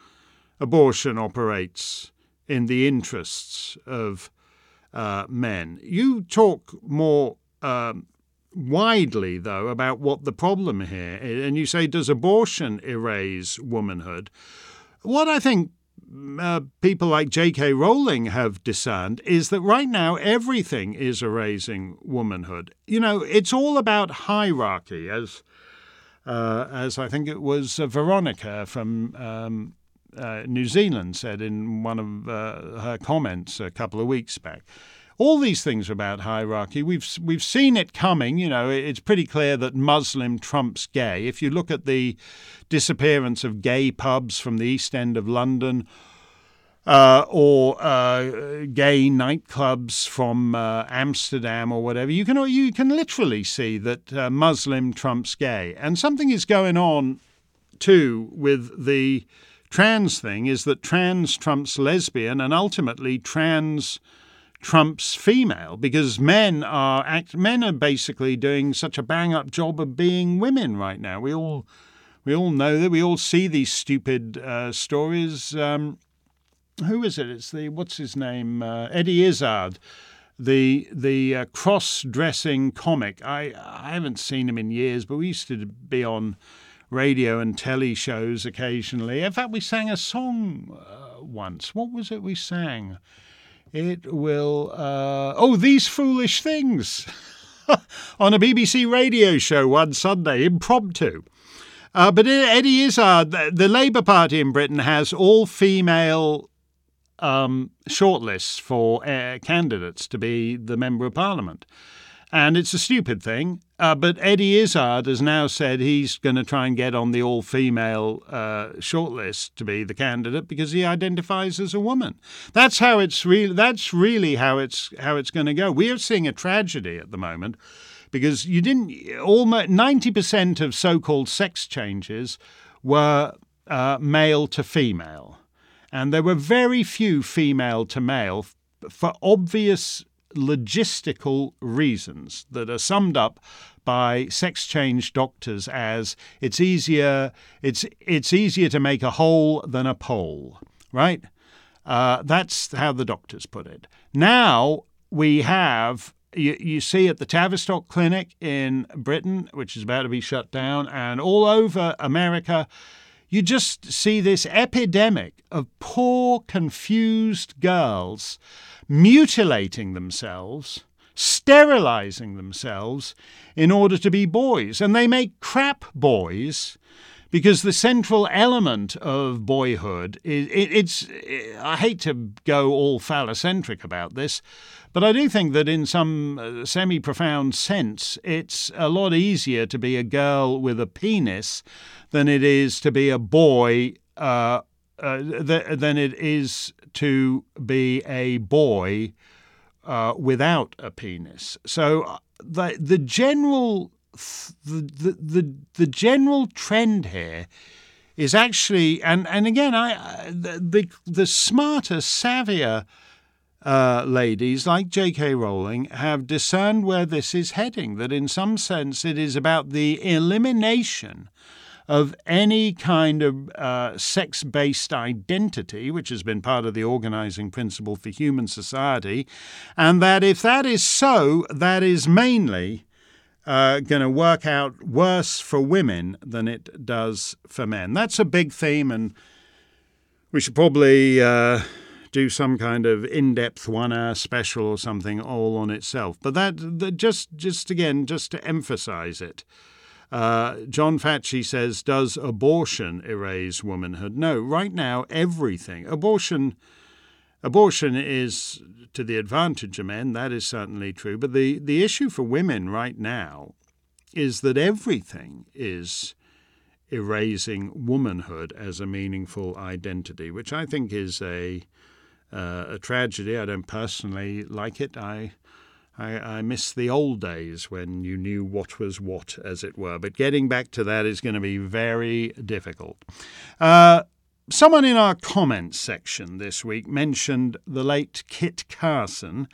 abortion operates in the interests of men. You talk more widely, though, about what the problem here is, and you say, does abortion erase womanhood? What I think people like J.K. Rowling have discerned is that right now everything is erasing womanhood. You know, it's all about hierarchy, as I think it was Veronica from New Zealand said in one of her comments a couple of weeks back. All these things are about hierarchy. We've seen it coming. You know, it's pretty clear that Muslim trumps gay. If you look at the disappearance of gay pubs from the East End of London or gay nightclubs from Amsterdam or whatever, you can literally see that Muslim trumps gay. And something is going on, too, with the trans thing, is that trans trumps lesbian and ultimately trans trumps female, because men are basically doing such a bang-up job of being women right now. We all know that. We all see these stupid stories. Who is it? It's the what's his name? Eddie Izzard, the cross-dressing comic. I haven't seen him in years, but we used to be on radio and telly shows occasionally. In fact, we sang a song once. What was it we sang? It will, these foolish things on a BBC radio show one Sunday, impromptu. But Eddie Izzard, the Labour Party in Britain has all female shortlists for candidates to be the Member of Parliament. And it's a stupid thing. But Eddie Izzard has now said he's going to try and get on the all-female shortlist to be the candidate because he identifies as a woman. That's how it's really. That's really how it's going to go. We are seeing a tragedy at the moment because you didn't. Almost 90% of so-called sex changes were male to female, and there were very few female to male for obvious logistical reasons that are summed up by sex change doctors as it's easier to make a hole than a pole, right? That's how the doctors put it. Now we have, you see at the Tavistock Clinic in Britain, which is about to be shut down, and all over America, you just see this epidemic of poor, confused girls mutilating themselves, sterilizing themselves in order to be boys. And they make crap boys because the central element of boyhood is I hate to go all phallocentric about this, but I do think that in some semi-profound sense, it's a lot easier to be a girl with a penis than it is to be a boy, than it is to be a boy without a penis. So the general trend here is actually, and again, the smarter, savvier ladies like J.K. Rowling have discerned where this is heading, that in some sense it is about the elimination of any kind of sex-based identity, which has been part of the organizing principle for human society, and that if that is so, that is mainly going to work out worse for women than it does for men. That's a big theme, and we should probably do some kind of in-depth one-hour special or something all on itself. But that just to emphasize it, John Fatchy says, does abortion erase womanhood? No, right now, everything. Abortion is to the advantage of men. That is certainly true. But the issue for women right now is that everything is erasing womanhood as a meaningful identity, which I think is a tragedy. I don't personally like it. I miss the old days when you knew what was what, as it were. But getting back to that is going to be very difficult. Someone in our comments section this week mentioned the late Kit Carson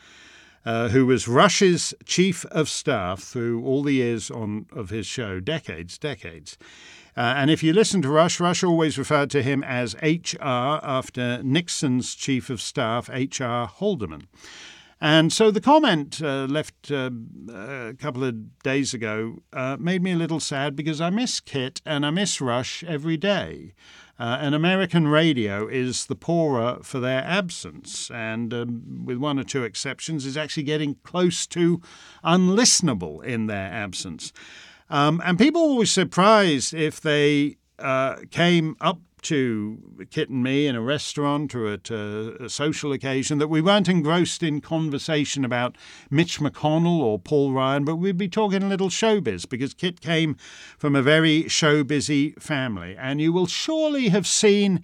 who was Russia's chief of staff through all the years of his show, decades. And if you listen to Rush always referred to him as H.R. after Nixon's chief of staff, H.R. Haldeman. And so the comment left a couple of days ago made me a little sad because I miss Kit and I miss Rush every day. And American radio is the poorer for their absence and, with one or two exceptions, is actually getting close to unlistenable in their absence. And people were surprised if they came up to Kit and me in a restaurant or at a social occasion that we weren't engrossed in conversation about Mitch McConnell or Paul Ryan, but we'd be talking a little showbiz because Kit came from a very showbizy family. And you will surely have seen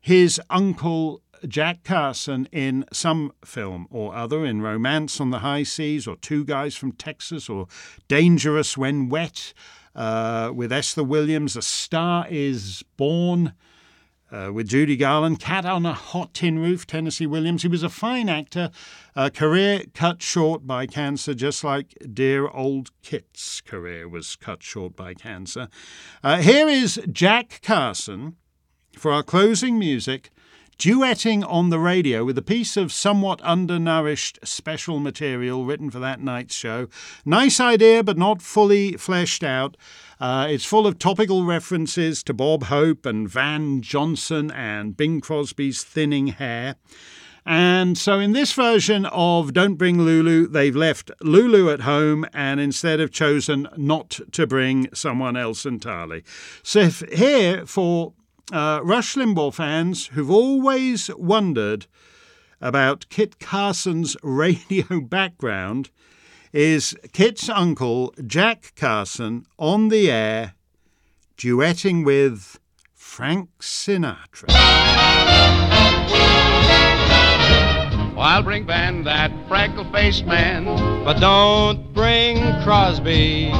his uncle Jack Carson in some film or other, in Romance on the High Seas or Two Guys from Texas or Dangerous When Wet with Esther Williams, A Star Is Born with Judy Garland, Cat on a Hot Tin Roof, Tennessee Williams. He was a fine actor, a career cut short by cancer, just like dear old Kit's career was cut short by cancer. Here is Jack Carson for our closing music, duetting on the radio with a piece of somewhat undernourished special material written for that night's show. Nice idea, but not fully fleshed out. It's full of topical references to Bob Hope and Van Johnson and Bing Crosby's thinning hair. And so in this version of Don't Bring Lulu, they've left Lulu at home and instead have chosen not to bring someone else entirely. So here for Rush Limbaugh fans who've always wondered about Kit Carson's radio background is Kit's uncle, Jack Carson, on the air, duetting with Frank Sinatra. Well, I'll bring Ben, that freckle-faced man, but don't bring Crosby.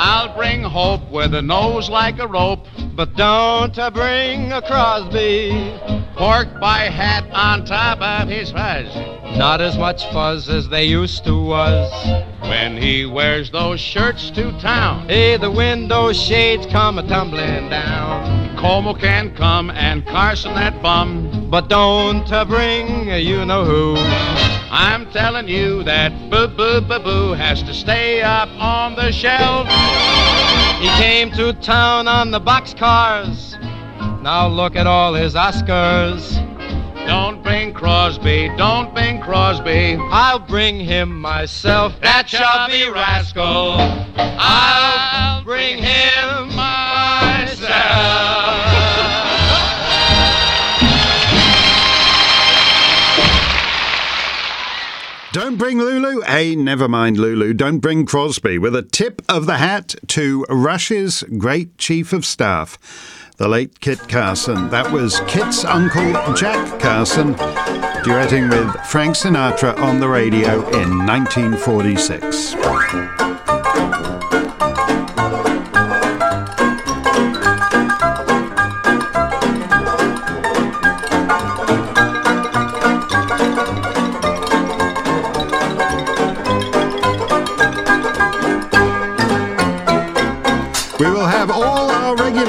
I'll bring Hope with a nose like a rope, but don't bring a Crosby. Pork pie hat on top of his fuzz, not as much fuzz as they used to was. When he wears those shirts to town, hey, the window shades come a-tumbling down. Como can come and Carson that bum, but don't bring a you-know-who. I'm telling you that Boo-Boo-Boo-Boo has to stay up on the shelf. He came to town on the boxcars, now look at all his Oscars. Don't bring Crosby, don't bring Crosby. I'll bring him myself, that chubby rascal. I'll bring him myself. Don't bring Lulu, never mind Lulu, don't bring Crosby, with a tip of the hat to Rush's great chief of staff, the late Kit Carson. That was Kit's uncle, Jack Carson, duetting with Frank Sinatra on the radio in 1946.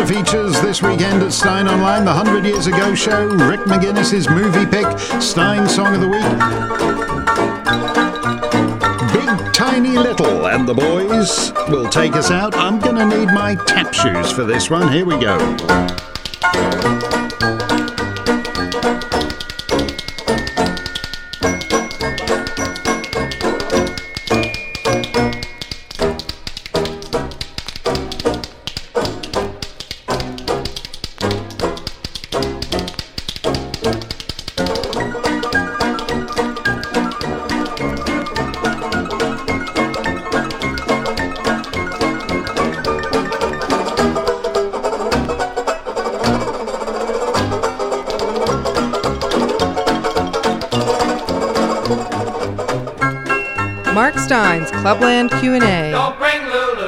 Features this weekend at Stein Online, the 100 Years Ago Show, Rick McGinnis's movie pick, Stein Song of the Week. Big Tiny Little and the Boys will take us out. I'm going to need my tap shoes for this one. Here we go. Stein's Clubland Q&A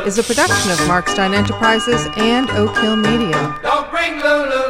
is a production of Mark Stein Enterprises and Oak Hill Media. Don't bring Lulu.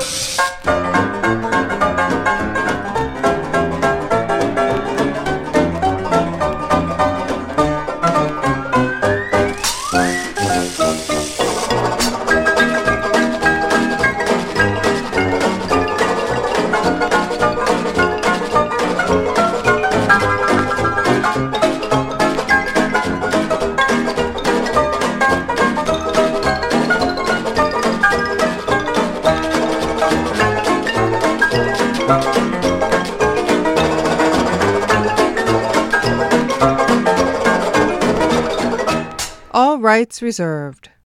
All rights reserved.